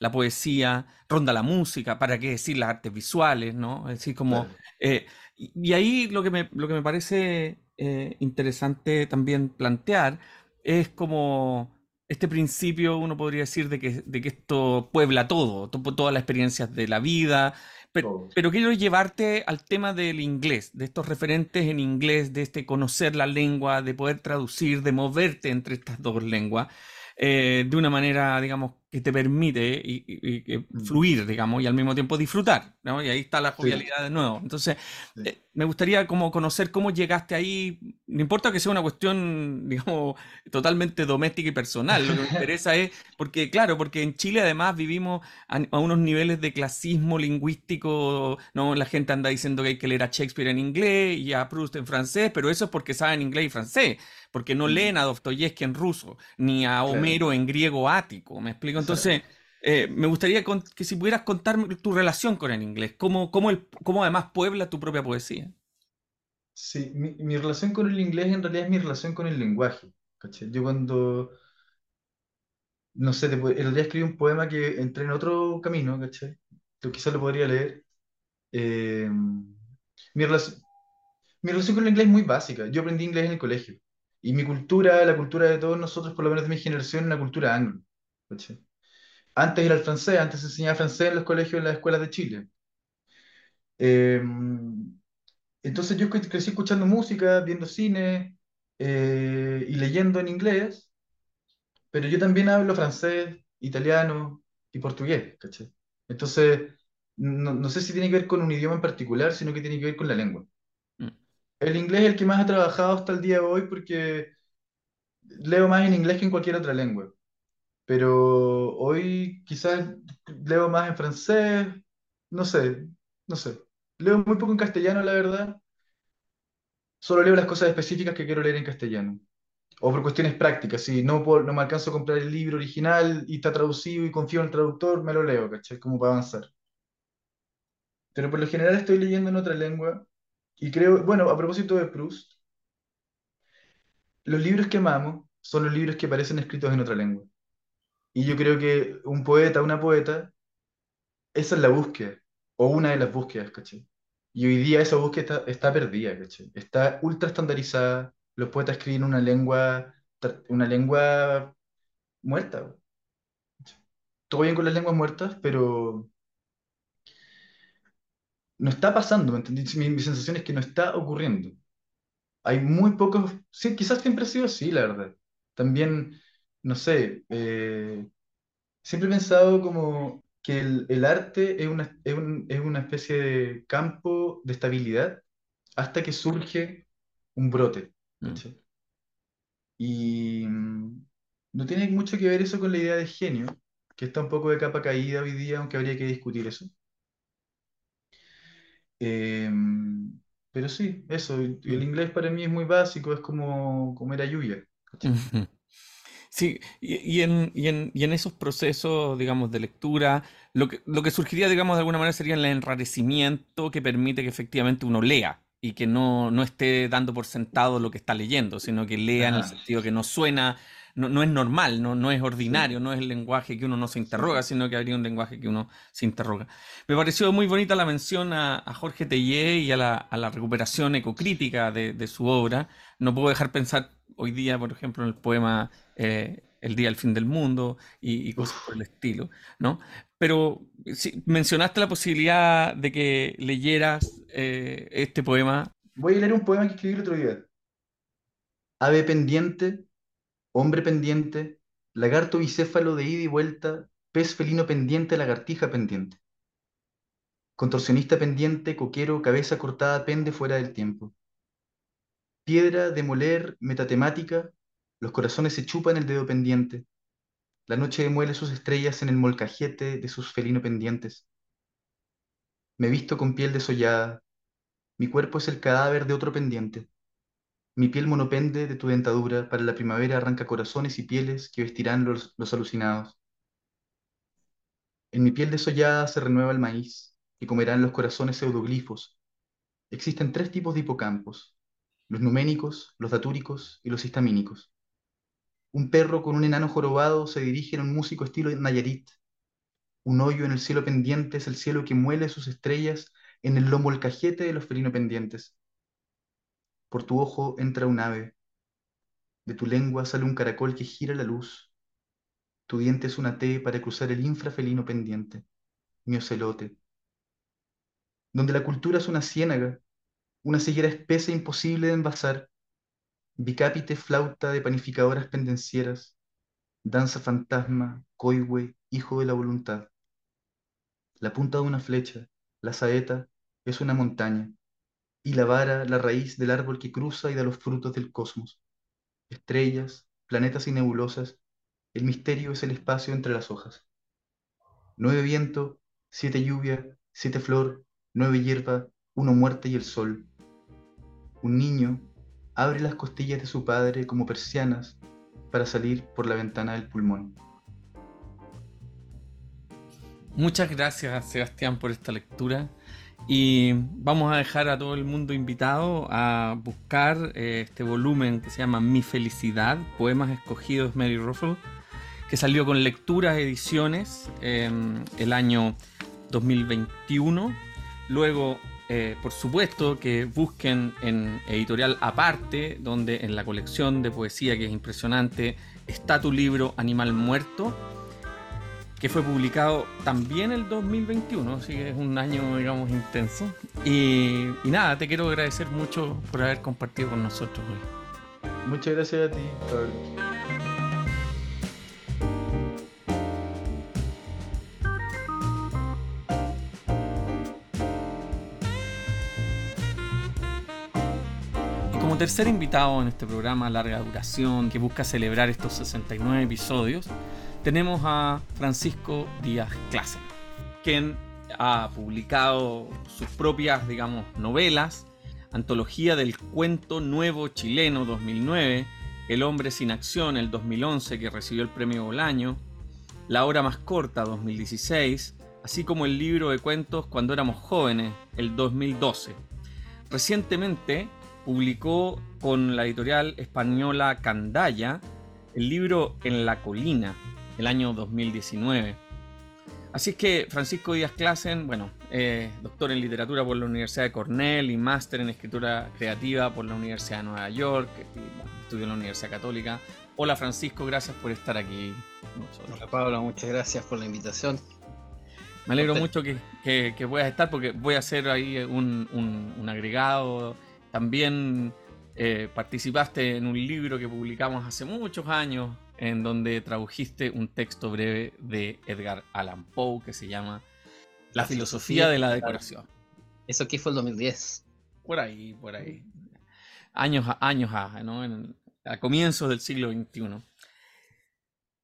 la poesía, ronda la música, para qué decir las artes visuales, ¿no? Es decir, como... Claro. Eh, y, y ahí lo que me, lo que me parece... Eh, interesante también plantear es como este principio, uno podría decir, de que, de que esto puebla todo, to, todas las experiencias de la vida, pero, pero quiero llevarte al tema del inglés, de estos referentes en inglés, de este conocer la lengua, de poder traducir, de moverte entre estas dos lenguas, eh, de una manera, digamos, que te permite y, y, y fluir, digamos, y al mismo tiempo disfrutar, ¿no? Y ahí está la jovialidad, sí, de nuevo. Entonces, sí. eh, me gustaría como conocer cómo llegaste ahí, no importa que sea una cuestión, digamos, totalmente doméstica y personal, lo que me interesa es, porque claro, porque en Chile además vivimos a, a unos niveles de clasismo lingüístico, ¿no? La gente anda diciendo que hay que leer a Shakespeare en inglés y a Proust en francés, pero eso es porque saben inglés y francés, porque no leen a Dostoyevsky en ruso, ni a Homero claro. en griego ático, ¿me explico? Entonces... Claro. Eh, me gustaría con, que si pudieras contarme tu relación con el inglés, cómo, cómo, el, cómo además puebla tu propia poesía. Sí, mi, mi relación con el inglés en realidad es mi relación con el lenguaje, ¿cachai? Yo cuando, no sé, en realidad escribí un poema que entré en otro camino, ¿cachai? Yo quizás lo podría leer. Eh, mi, relac mi relación con el inglés es muy básica, yo aprendí inglés en el colegio, y mi cultura, la cultura de todos nosotros, por lo menos de mi generación, es una cultura anglo, ¿cachai? Antes era el francés, antes se enseñaba francés en los colegios, en las escuelas de Chile. Eh, entonces yo crecí escuchando música, viendo cine eh, y leyendo en inglés, pero yo también hablo francés, italiano y portugués, ¿cachai? Entonces, no, no sé si tiene que ver con un idioma en particular, sino que tiene que ver con la lengua. Mm. El inglés es el que más he trabajado hasta el día de hoy porque leo más en inglés que en cualquier otra lengua. Pero hoy quizás leo más en francés, no sé, no sé. Leo muy poco en castellano, la verdad. Solo leo las cosas específicas que quiero leer en castellano. O por cuestiones prácticas, si no, puedo, no me alcanzo a comprar el libro original y está traducido y confío en el traductor, me lo leo, ¿cachai? Como para avanzar. Pero por lo general estoy leyendo en otra lengua. Y creo, bueno, a propósito de Proust, los libros que amamos son los libros que parecen escritos en otra lengua. Y yo creo que un poeta, una poeta, esa es la búsqueda, o una de las búsquedas, ¿cachai? Y hoy día esa búsqueda está, está perdida, ¿cachai? Está ultra estandarizada, los poetas escriben una lengua, una lengua muerta. ¿Cachai? Todo bien con las lenguas muertas, pero no está pasando, ¿me entendés? Mi, mi sensación es que no está ocurriendo. Hay muy pocos, sí, quizás siempre ha sido así, la verdad. También... No sé, eh, siempre he pensado como que el, el arte es una, es, un, es una especie de campo de estabilidad hasta que surge un brote. Mm. ¿Sí? Y no tiene mucho que ver eso con la idea de genio, que está un poco de capa caída hoy día, aunque habría que discutir eso. Eh, pero sí, eso, el inglés para mí es muy básico, es como comer a lluvia. ¿Sí? Mm-hmm. Sí, y, y, en, y, en, y en esos procesos, digamos, de lectura, lo que, lo que surgiría, digamos, de alguna manera sería el enrarecimiento que permite que efectivamente uno lea y que no, no esté dando por sentado lo que está leyendo, sino que lea Ajá. en el sentido que no suena, no, no es normal, no, no es ordinario, sí. no es el lenguaje que uno no se interroga, sino que habría un lenguaje que uno se interroga. Me pareció muy bonita la mención a, a Jorge Teillier y a la, a la recuperación ecocrítica de, de su obra. No puedo dejar pensar hoy día, por ejemplo, en el poema... Eh, el día del fin del mundo y, y cosas Uf. por el estilo, ¿no? Pero sí, mencionaste la posibilidad de que leyeras eh, este poema. Voy a leer un poema que escribí el otro día. Ave pendiente, hombre pendiente, lagarto bicéfalo de ida y vuelta, pez felino pendiente, lagartija pendiente. Contorsionista pendiente, coquero, cabeza cortada, pende fuera del tiempo. Piedra, demoler, metatemática, los corazones se chupan el dedo pendiente. La noche demuele sus estrellas en el molcajete de sus felino pendientes. Me visto con piel desollada. Mi cuerpo es el cadáver de otro pendiente. Mi piel monopende de tu dentadura para la primavera arranca corazones y pieles que vestirán los, los alucinados. En mi piel desollada se renueva el maíz y comerán los corazones pseudoglifos. Existen tres tipos de hipocampos. Los numénicos, los datúricos y los histamínicos. Un perro con un enano jorobado se dirige en un músico estilo Nayarit. Un hoyo en el cielo pendiente es el cielo que muele sus estrellas en el lomo el cajete de los felinos pendientes. Por tu ojo entra un ave. De tu lengua sale un caracol que gira la luz. Tu diente es una T para cruzar el infrafelino pendiente. Mi ocelote. Donde la cultura es una ciénaga, una ceguera espesa imposible de envasar. Bicápite flauta de panificadoras pendencieras, danza fantasma, coihue, hijo de la voluntad. La punta de una flecha, la saeta, es una montaña. y la vara, la raíz del árbol que cruza y da los frutos del cosmos. Estrellas, planetas y nebulosas, el misterio es el espacio entre las hojas. Nueve viento, siete lluvia, siete flor, nueve hierba, uno muerte y el sol. Un niño abre las costillas de su padre como persianas para salir por la ventana del pulmón. Muchas gracias, Sebastián, por esta lectura. Y vamos a dejar a todo el mundo invitado a buscar eh, este volumen que se llama Mi Felicidad, poemas escogidos de Mary Ruefle, que salió con Lecturas Ediciones eh, el año dos mil veintiuno. Luego, eh, por supuesto, que busquen en Editorial Aparte, donde en la colección de poesía, que es impresionante, está tu libro Animal Muerto, que fue publicado también el dos mil veintiuno, así que es un año, digamos, intenso. Y, y nada, te quiero agradecer mucho por haber compartido con nosotros hoy. Muchas gracias a ti, Pablo. Tercer invitado en este programa larga duración que busca celebrar estos sesenta y nueve episodios, tenemos a Francisco Díaz-Klaassen, quien ha publicado sus propias, digamos, novelas, Antología del Cuento Nuevo Chileno dos mil nueve, El Hombre Sin Acción el dos mil once, que recibió el premio Bolaño, La Hora Más Corta dos mil dieciséis, así como el libro de cuentos Cuando Éramos Jóvenes el dos mil doce. Recientemente publicó con la editorial española Candaya el libro En la Colina, el año dos mil diecinueve. Así es que Francisco Díaz-Klaassen, bueno, eh, doctor en literatura por la Universidad de Cornell y máster en escritura creativa por la Universidad de Nueva York, estudió en la Universidad Católica. Hola Francisco, gracias por estar aquí con nosotros. Hola Pablo, muchas gracias por la invitación. Me alegro mucho que, que, que puedas estar, porque voy a hacer ahí un, un, un agregado. También eh, participaste en un libro que publicamos hace muchos años, en donde tradujiste un texto breve de Edgar Allan Poe que se llama La, la filosofía, filosofía de la decoración. Eso aquí fue el dos mil diez. Por ahí, por ahí. Años a años, a, ¿no? En, a comienzos del siglo veintiuno.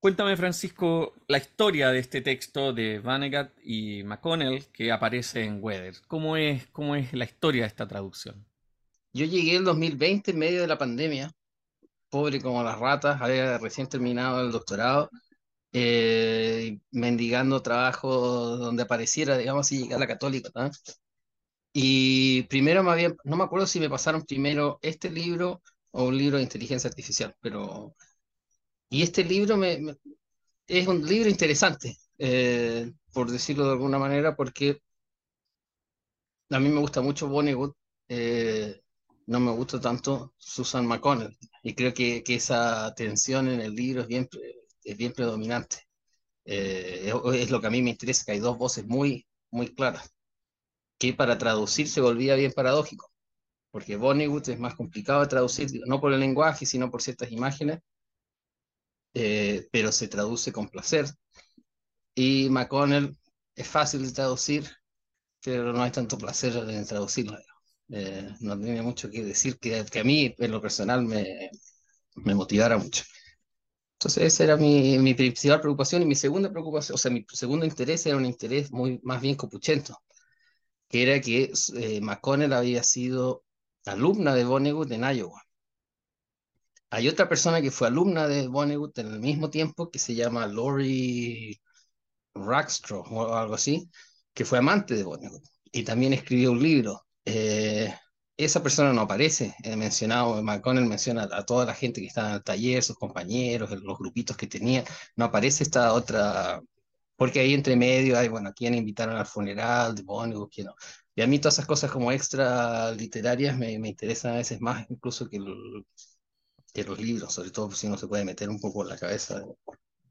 Cuéntame, Francisco, la historia de este texto de Vonnegut y McConnell que aparece en Weather. ¿Cómo es, cómo es la historia de esta traducción? Yo llegué en dos mil veinte en medio de la pandemia, pobre como las ratas, había recién terminado el doctorado, eh, mendigando trabajo donde apareciera, digamos, si llegara a la Católica, ¿no? Y primero me había, no me acuerdo si me pasaron primero este libro o un libro de inteligencia artificial, pero... Y este libro me, me, es un libro interesante, eh, por decirlo de alguna manera, porque a mí me gusta mucho Vonnegut, eh, no me gusta tanto Suzanne McConnell, y creo que, que esa tensión en el libro es bien, es bien predominante. Eh, es, es lo que a mí me interesa, que hay dos voces muy, muy claras, que para traducir se volvía bien paradójico, porque Vonnegut es más complicado de traducir, no por el lenguaje, sino por ciertas imágenes, eh, pero se traduce con placer. Y McConnell es fácil de traducir, pero no hay tanto placer en traducirlo. Eh, no tiene mucho que decir que, que a mí en lo personal me, me motivara mucho. Entonces esa era mi, mi principal preocupación, y mi segunda preocupación, o sea, mi segundo interés era un interés muy, más bien copuchento, que era que eh, McConnell había sido alumna de Vonnegut en Iowa. Hay otra persona que fue alumna de Vonnegut en el mismo tiempo, que se llama Lori Rackstraw o algo así, que fue amante de Vonnegut y también escribió un libro. Eh, esa persona no aparece, eh, mencionado, McConnell menciona a toda la gente que estaba en el taller, sus compañeros, los grupitos que tenía, no aparece esta otra, porque ahí entre medio hay, bueno, quién invitaron al funeral de Vonnegut, quién no. Y a mí todas esas cosas como extra literarias me, me interesan a veces más incluso que, el, que los libros, sobre todo si uno se puede meter un poco en la cabeza de,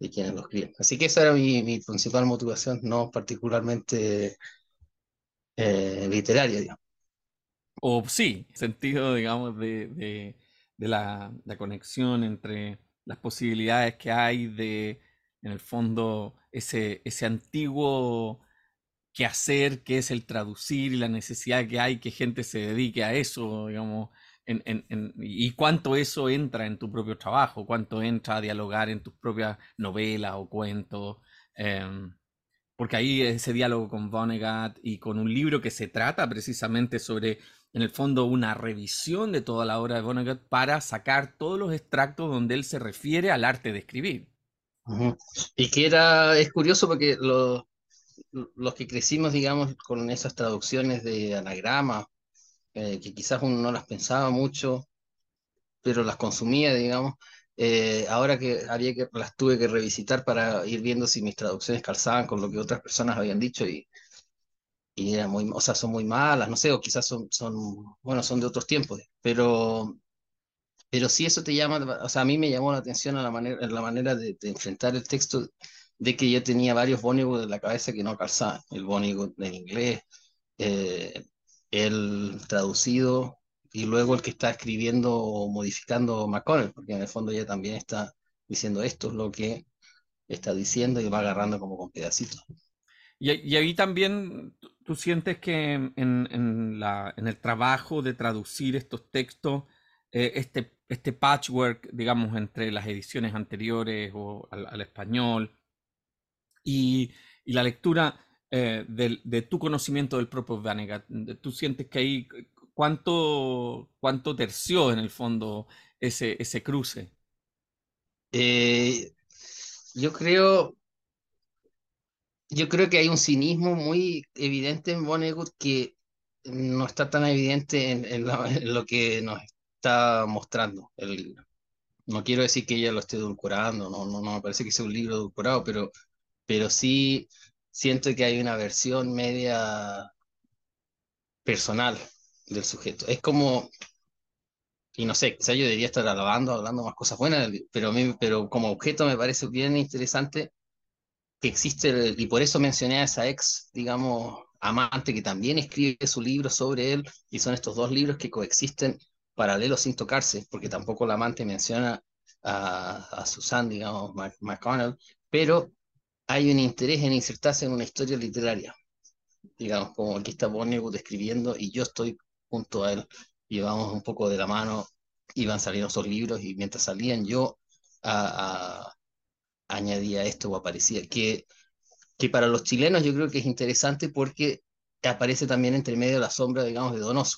de quienes los escriben. Así que esa era mi, mi principal motivación, no particularmente eh, literaria, digamos. O sí, sentido, digamos, de, de, de la, la conexión entre las posibilidades que hay de, en el fondo, ese, ese antiguo qué hacer, qué es el traducir y la necesidad que hay que gente se dedique a eso, digamos, en, en, en, y cuánto eso entra en tu propio trabajo, cuánto entra a dialogar en tus propias novelas o cuentos, eh, porque ahí ese diálogo con Vonnegut y con un libro que se trata precisamente sobre, en el fondo, una revisión de toda la obra de Vonnegut para sacar todos los extractos donde él se refiere al arte de escribir. Uh-huh. Y que era, es curioso porque los, los que crecimos, digamos, con esas traducciones de anagrama, eh, que quizás uno no las pensaba mucho, pero las consumía, digamos, eh, ahora que, había que las tuve que revisitar para ir viendo si mis traducciones calzaban con lo que otras personas habían dicho y, y eran muy, o sea, son muy malas, no sé, o quizás son, son bueno, son de otros tiempos, pero... Pero sí, eso te llama, o sea, a mí me llamó la atención a la manera, la manera de, de enfrentar el texto, de que yo tenía varios Vonnegut en la cabeza que no calzaban. El Vonnegut en inglés, eh, el traducido, y luego el que está escribiendo o modificando McConnell, porque en el fondo ella también está diciendo esto es lo que está diciendo y va agarrando como con pedacitos. Y, y ahí también tú sientes que en, en, la, en el trabajo de traducir estos textos, eh, este Este patchwork, digamos, entre las ediciones anteriores o al, al español y, y la lectura eh, de, de tu conocimiento del propio Vonnegut. ¿Tú sientes que ahí cuánto, cuánto terció en el fondo ese, ese cruce? Eh, yo creo, yo creo que hay un cinismo muy evidente en Vonnegut que no está tan evidente en, en, la, en lo que nos está mostrando el libro. No quiero decir que ella lo esté edulcorando, no, no, no me parece que sea un libro edulcorado, pero, pero sí siento que hay una versión media personal del sujeto. Es como, y no sé, quizá yo debería estar alabando, hablando más cosas buenas del libro, pero, a mí, pero como objeto me parece bien interesante que existe, el, y por eso mencioné a esa ex, digamos, amante que también escribe su libro sobre él, y son estos dos libros que coexisten paralelos sin tocarse, porque tampoco la amante menciona a, a Suzanne, digamos, McConnell, pero hay un interés en insertarse en una historia literaria, digamos, como aquí está Vonnegut escribiendo y yo estoy junto a él, llevamos un poco de la mano, iban saliendo esos libros y mientras salían yo a, a, añadía esto o aparecía, que, que para los chilenos yo creo que es interesante porque aparece también entre medio de la sombra, digamos, de Donoso.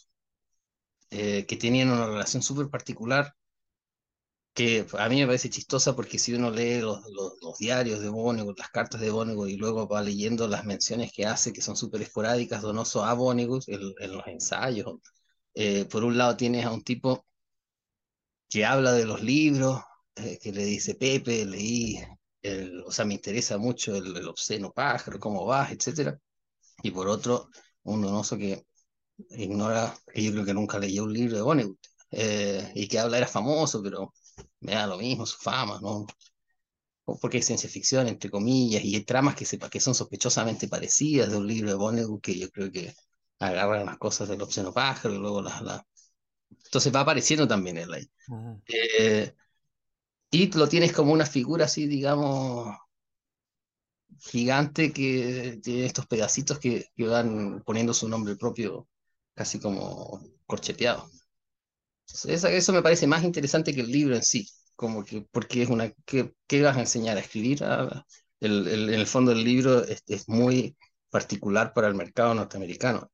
Eh, que tenían una relación súper particular que a mí me parece chistosa porque si uno lee los, los, los diarios de Vonnegut, las cartas de Vonnegut y luego va leyendo las menciones que hace que son súper esporádicas, Donoso a Vonnegut en, en los ensayos, eh, por un lado tienes a un tipo que habla de los libros, eh, que le dice Pepe, leí el, o sea me interesa mucho el, el obsceno pájaro, cómo vas, etcétera, y por otro un Donoso que ignora, que yo creo que nunca leyó un libro de Vonnegut, eh, y que habla era famoso, pero me da lo mismo su fama, ¿no? Porque es ciencia ficción, entre comillas, y hay tramas que, se, que son sospechosamente parecidas de un libro de Vonnegut, que yo creo que agarran las cosas del obsceno pájaro, y luego las... La... Entonces va apareciendo también él ahí. Uh-huh. Eh, y lo tienes como una figura así, digamos... gigante que tiene estos pedacitos que, que van poniendo su nombre propio, casi como corcheteado. Entonces, eso me parece más interesante que el libro en sí, como que, porque es una... ¿Qué, qué vas a enseñar a escribir? Ah, el, el, en el fondo el libro es, es muy particular para el mercado norteamericano.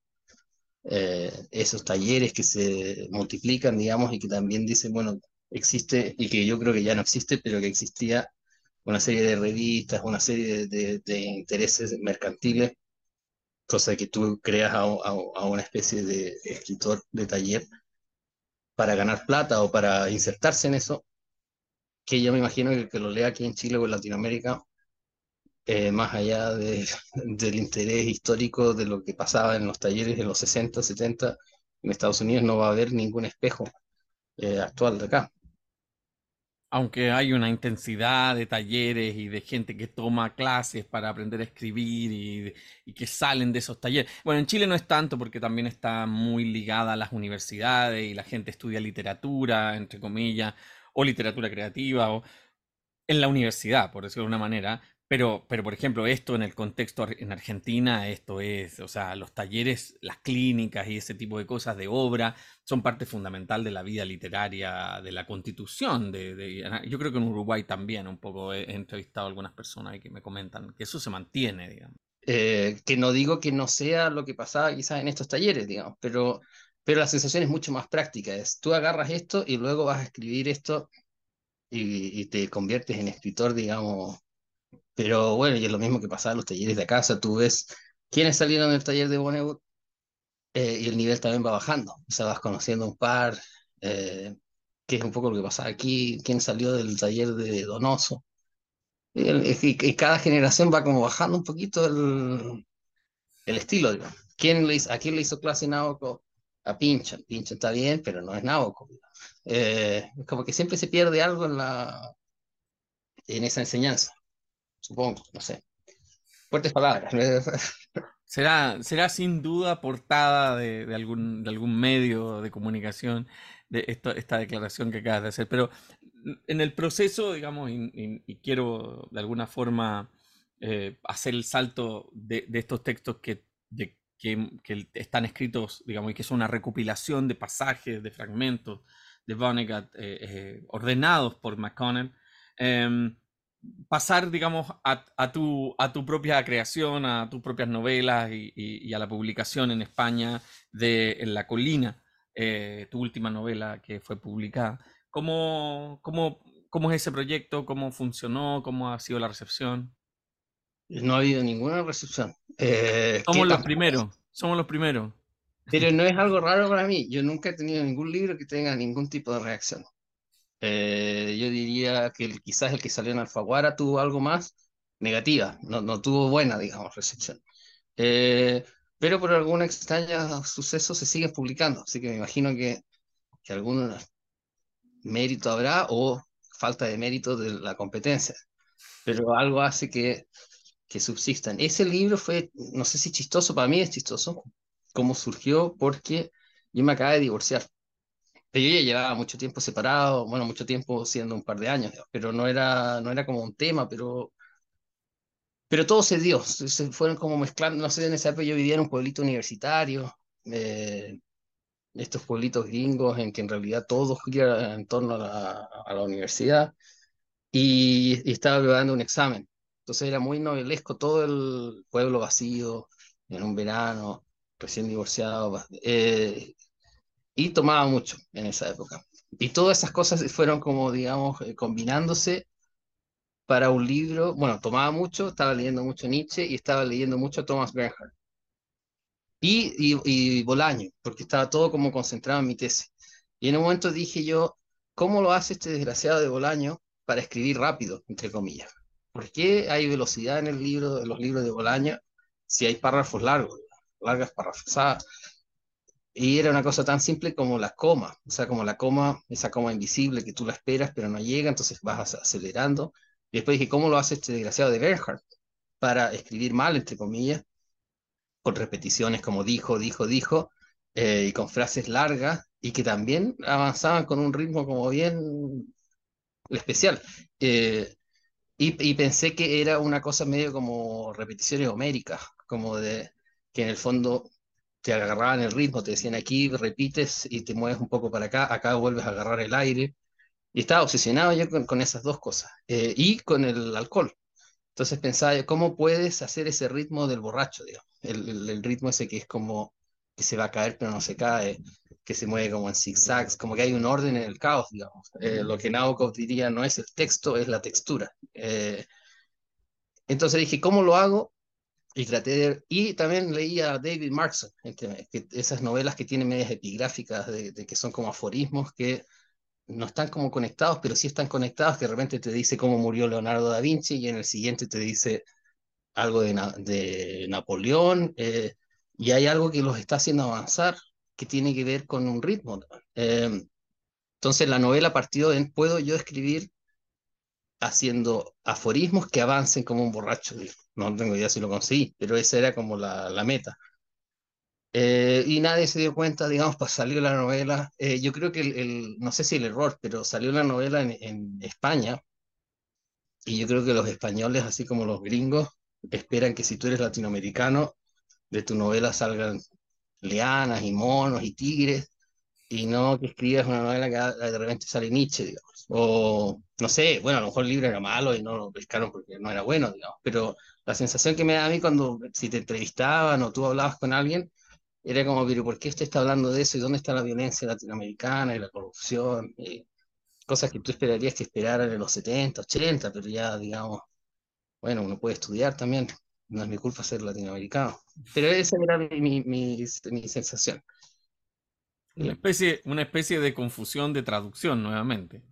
Eh, esos talleres que se multiplican, digamos, y que también dicen, bueno, existe, y que yo creo que ya no existe, pero que existía una serie de revistas, una serie de, de, de intereses mercantiles, cosa que tú creas a, a, a una especie de escritor de taller para ganar plata o para insertarse en eso, que yo me imagino que el que lo lea aquí en Chile o en Latinoamérica, eh, más allá de, del interés histórico de lo que pasaba en los talleres en los sesenta, setenta, en Estados Unidos no va a haber ningún espejo eh, actual de acá. Aunque hay una intensidad de talleres y de gente que toma clases para aprender a escribir y, y que salen de esos talleres. Bueno, en Chile no es tanto porque también está muy ligada a las universidades y la gente estudia literatura, entre comillas, o literatura creativa, o en la universidad, por decirlo de una manera, Pero, pero, por ejemplo, esto en el contexto en Argentina, esto es, o sea, los talleres, las clínicas y ese tipo de cosas de obra son parte fundamental de la vida literaria, de la constitución. De, de, yo creo que en Uruguay también un poco he, he entrevistado a algunas personas que me comentan que eso se mantiene, digamos. Eh, que no digo que no sea lo que pasaba quizás en estos talleres, digamos, pero, pero la sensación es mucho más práctica. Es, tú agarras esto y luego vas a escribir esto y, y te conviertes en escritor, digamos... Pero bueno, y es lo mismo que pasaba en los talleres de acá. O sea, tú ves quiénes salieron del taller de Vonnegut eh, y el nivel también va bajando. O sea, vas conociendo un par, eh, que es un poco lo que pasaba aquí, quién salió del taller de Donoso. Y, y, y cada generación va como bajando un poquito el, el estilo. Digo. ¿Quién le hizo, ¿A quién le hizo clase Naboco? A Pynchon. Pynchon está bien, pero no es Naboco. Eh, es como que siempre se pierde algo en, la, en esa enseñanza. Supongo, no sé. Fuertes palabras. Será, será sin duda portada de, de, algún, de algún medio de comunicación de esto, esta declaración que acabas de hacer. Pero en el proceso, digamos, y, y, y quiero de alguna forma eh, hacer el salto de, de estos textos que, de, que, que están escritos, digamos, y que son una recopilación de pasajes, de fragmentos de Vonnegut eh, eh, ordenados por McConnell. Eh, pasar, digamos, a, a, tu, a tu propia creación, a tus propias novelas y, y, y a la publicación en España de En la Colina, eh, tu última novela que fue publicada. ¿Cómo, cómo, cómo es ese proyecto? ¿Cómo funcionó? ¿Cómo ha sido la recepción? No ha habido ninguna recepción. Eh, Somos los primeros. Somos los primeros. Pero no es algo raro para mí. Yo nunca he tenido ningún libro que tenga ningún tipo de reacción. Eh, yo diría que el, quizás el que salió en Alfaguara tuvo algo más negativa, no, no tuvo buena, digamos, recepción. Eh, pero por algún extraño suceso se sigue publicando, así que me imagino que, que algún mérito habrá o falta de mérito de la competencia, pero algo hace que, que subsistan. Ese libro fue, no sé si chistoso, para mí es chistoso, cómo surgió, porque yo me acabé de divorciar. Yo ya llevaba mucho tiempo separado, bueno, mucho tiempo siendo un par de años, pero no era, no era como un tema, pero, pero todo se dio, se fueron como mezclando, no sé, en esa época yo vivía en un pueblito universitario, eh, estos pueblitos gringos en que en realidad todo gira en torno a la, a la universidad, y, y estaba preparando un examen, entonces era muy novelesco todo el pueblo vacío, en un verano, recién divorciado, eh, y tomaba mucho en esa época. Y todas esas cosas fueron como, digamos, combinándose para un libro. Bueno, tomaba mucho, estaba leyendo mucho Nietzsche y estaba leyendo mucho a Thomas Bernhard. Y, y, y Bolaño, porque estaba todo como concentrado en mi tesis. Y en un momento dije yo, ¿cómo lo hace este desgraciado de Bolaño para escribir rápido, entre comillas? ¿Por qué hay velocidad en el libro, en los libros de Bolaño si hay párrafos largos, largas parrafosadas? Y era una cosa tan simple como la coma, o sea, como la coma, esa coma invisible que tú la esperas pero no llega, entonces vas acelerando. Y después dije, ¿cómo lo hace este desgraciado de Bernhard? Para escribir mal, entre comillas, con repeticiones como dijo, dijo, dijo, eh, y con frases largas, y que también avanzaban con un ritmo como bien especial. Eh, y, y pensé que era una cosa medio como repeticiones homéricas, como de que en el fondo... te agarraban el ritmo, te decían aquí, repites y te mueves un poco para acá, acá vuelves a agarrar el aire. Y estaba obsesionado yo con, con esas dos cosas, eh, y con el alcohol. Entonces pensaba, ¿cómo puedes hacer ese ritmo del borracho, digamos? El, el, el ritmo ese que es como que se va a caer pero no se cae, que se mueve como en zigzags, como que hay un orden en el caos, digamos. Eh, lo que Nabokov diría no es el texto, es la textura. Eh, entonces dije, ¿cómo lo hago? Y traté de, y también leía a David Markson, que esas novelas que tienen medias epigráficas, de, de que son como aforismos, que no están como conectados, pero sí están conectados, que de repente te dice cómo murió Leonardo da Vinci, y en el siguiente te dice algo de, Na, de Napoleón, eh, y hay algo que los está haciendo avanzar, que tiene que ver con un ritmo. Eh, entonces la novela partió en, ¿puedo yo escribir haciendo aforismos que avancen como un borracho? No tengo idea si lo conseguí, pero esa era como la, la meta. Eh, y nadie se dio cuenta, digamos, pues salió la novela. Eh, yo creo que, el, el, no sé si el error, pero salió la novela en, en España Y yo creo que los españoles, así como los gringos, esperan que si tú eres latinoamericano, de tu novela salgan leanas y monos y tigres, y no que escribas una novela que de repente sale Nietzsche, digamos. O, no sé, bueno, a lo mejor el libro era malo y no lo pescaron porque no era bueno, digamos. Pero la sensación que me da a mí cuando, si te entrevistaban o tú hablabas con alguien, era como, pero ¿por qué usted está hablando de eso? ¿Y dónde está la violencia latinoamericana y la corrupción? Y cosas que tú esperarías que esperaran en los setenta, ochenta, pero ya, digamos, bueno, uno puede estudiar también. No es mi culpa ser latinoamericano. Pero esa era mi, mi, mi, mi sensación. Una especie, una especie de confusión de traducción nuevamente.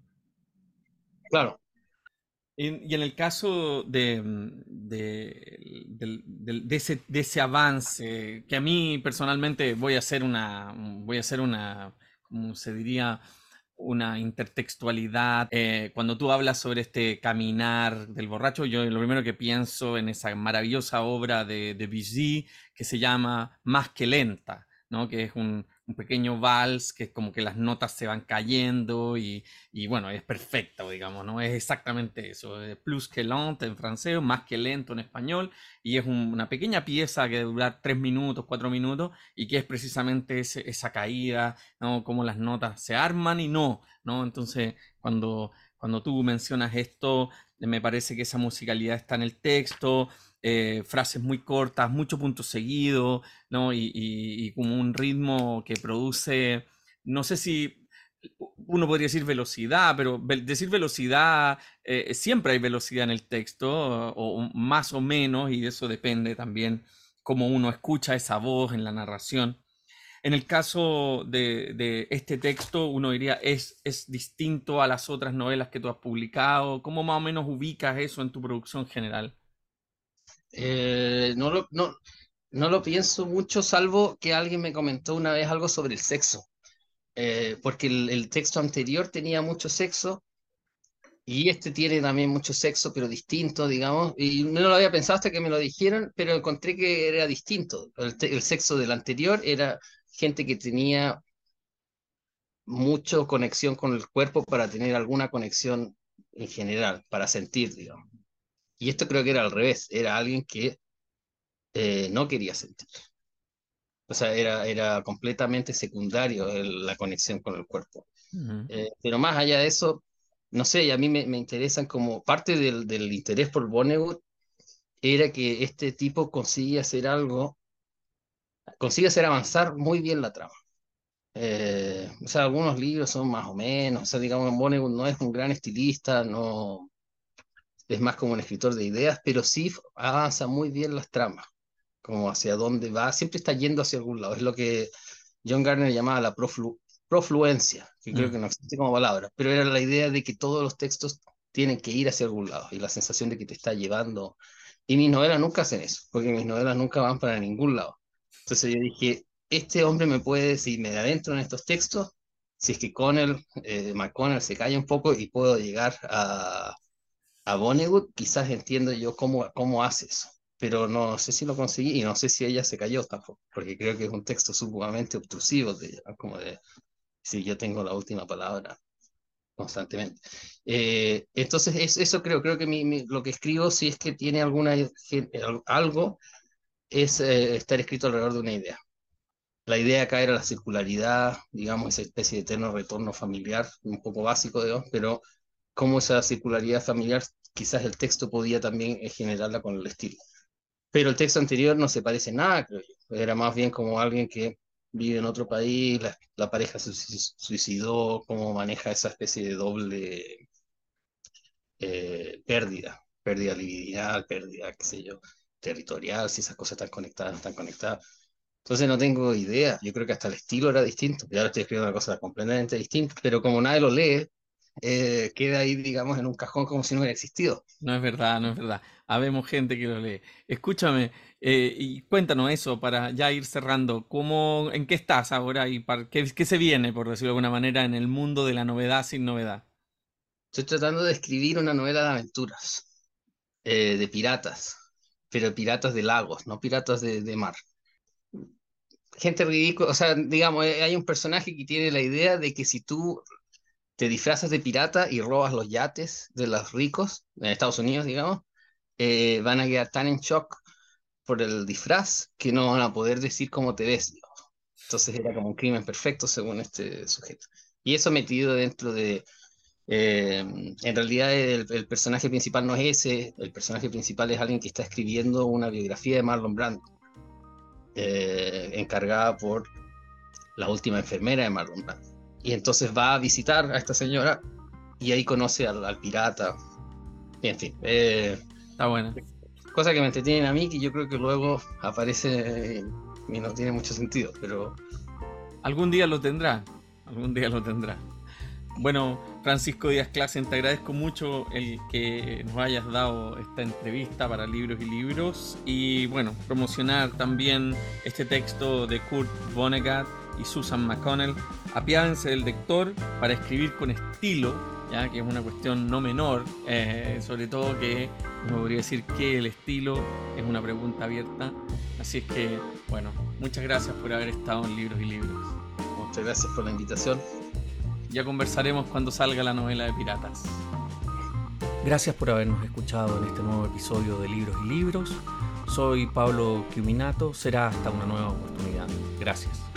Claro. Y, y en el caso de, de, de, de, de, ese, de ese avance, que a mí personalmente voy a hacer una, voy a hacer una, ¿cómo se diría? Una intertextualidad. Eh, cuando tú hablas sobre este caminar del borracho, yo lo primero que pienso en esa maravillosa obra de Debussy que se llama Más que lenta, ¿no? Que es un, un pequeño vals que es como que las notas se van cayendo y, y bueno, es perfecto, digamos, ¿no? Es exactamente eso, plus que lente en francés, más que lento en español, y es un, una pequeña pieza que debe durar tres minutos, cuatro minutos, y que es precisamente ese, esa caída, ¿no? Como las notas se arman y no, ¿no? Entonces, cuando, cuando tú mencionas esto, me parece que esa musicalidad está en el texto. Eh, frases muy cortas, mucho punto seguido, ¿no? Y, y, y como un ritmo que produce, no sé si uno podría decir velocidad, pero ve- decir velocidad, eh, siempre hay velocidad en el texto, o, o más o menos, y eso depende también cómo uno escucha esa voz en la narración. En el caso de, de este texto, uno diría, ¿es, es distinto a las otras novelas que tú has publicado? ¿Cómo más o menos ubicas eso en tu producción general? Eh, no, lo, no, no lo pienso mucho, salvo que alguien me comentó una vez algo sobre el sexo, eh, porque el, el texto anterior tenía mucho sexo y este tiene también mucho sexo, pero distinto, digamos, y no lo había pensado hasta que me lo dijeron, pero encontré que era distinto. El, te, el sexo del anterior era gente que tenía mucha conexión con el cuerpo para tener alguna conexión en general, para sentir, digamos. Y esto creo que era al revés, era alguien que eh, no quería sentir. O sea, era, era completamente secundario el, la conexión con el cuerpo. Uh-huh. Eh, pero más allá de eso, no sé, y a mí me, me interesan como parte del, del interés por Vonnegut, era que este tipo consigue hacer algo, consigue hacer avanzar muy bien la trama. Eh, o sea, algunos libros son más o menos, o sea, digamos, Vonnegut no es un gran estilista, no... es más como un escritor de ideas, pero sí avanza muy bien las tramas, como hacia dónde va, siempre está yendo hacia algún lado, es lo que John Gardner llamaba la proflu- profluencia, que mm. creo que no existe como palabra, pero era la idea de que todos los textos tienen que ir hacia algún lado, y la sensación de que te está llevando, y mis novelas nunca hacen eso, porque mis novelas nunca van para ningún lado, entonces yo dije, este hombre me puede decir, me adentro en estos textos, si es que Connell, eh, McConnell se calla un poco y puedo llegar a... a Vonnegut, quizás entiendo yo cómo, cómo hace eso, pero no sé si lo conseguí y no sé si ella se cayó tampoco, porque creo que es un texto sumamente obtusivo, de, como de si yo tengo la última palabra constantemente. Eh, entonces es, eso creo, creo que mi, mi, lo que escribo, si es que tiene alguna algo, es eh, estar escrito alrededor de una idea. La idea acá era la circularidad, digamos, esa especie de eterno retorno familiar, un poco básico, digamos, pero... cómo esa circularidad familiar, quizás el texto podía también generarla con el estilo. Pero el texto anterior no se parece nada, creo yo. Era más bien como alguien que vive en otro país, la, la pareja se suicidó, cómo maneja esa especie de doble eh, pérdida, pérdida libidinal, pérdida, qué sé yo, territorial, si esas cosas están conectadas, no están conectadas. Entonces no tengo idea, yo creo que hasta el estilo era distinto, y ahora estoy escribiendo una cosa completamente distinta, pero como nadie lo lee, Eh, queda ahí, digamos, en un cajón como si no hubiera existido. No es verdad, no es verdad. Habemos gente que lo lee. Escúchame, eh, y cuéntanos eso para ya ir cerrando. ¿Cómo, en qué estás ahora y para, qué, qué se viene, por decirlo de alguna manera, en el mundo de la novedad sin novedad? Estoy tratando de escribir una novela de aventuras, eh, de piratas, pero piratas de lagos, no piratas de, de mar. Gente ridícula, o sea, digamos, hay un personaje que tiene la idea de que si tú te disfrazas de pirata y robas los yates de los ricos, en Estados Unidos, digamos, eh, van a quedar tan en shock por el disfraz que no van a poder decir cómo te ves, digamos. Entonces era como un crimen perfecto según este sujeto. Y eso metido dentro de... Eh, en realidad el, el personaje principal no es ese, el personaje principal es alguien que está escribiendo una biografía de Marlon Brando, eh, encargada por la última enfermera de Marlon Brando. Y entonces va a visitar a esta señora y ahí conoce al, al pirata. Y en fin. Eh, está bueno. Cosa que me entretienen a mí, que yo creo que luego aparece y no tiene mucho sentido, pero... Algún día lo tendrá, algún día lo tendrá. Bueno, Francisco Díaz-Klaassen, te agradezco mucho el que nos hayas dado esta entrevista para Libros y Libros, y bueno, promocionar también este texto de Kurt Vonnegut y Suzanne McConnell, Apiádense del lector para escribir con estilo, ya que es una cuestión no menor, eh, sobre todo que no podría decir que el estilo es una pregunta abierta, así es que bueno, muchas gracias por haber estado en Libros y Libros. Muchas gracias por la invitación. Ya conversaremos cuando salga la novela de piratas. Gracias por habernos escuchado en este nuevo episodio de Libros y Libros. Soy Pablo Quiminato. Será hasta una nueva oportunidad. Gracias.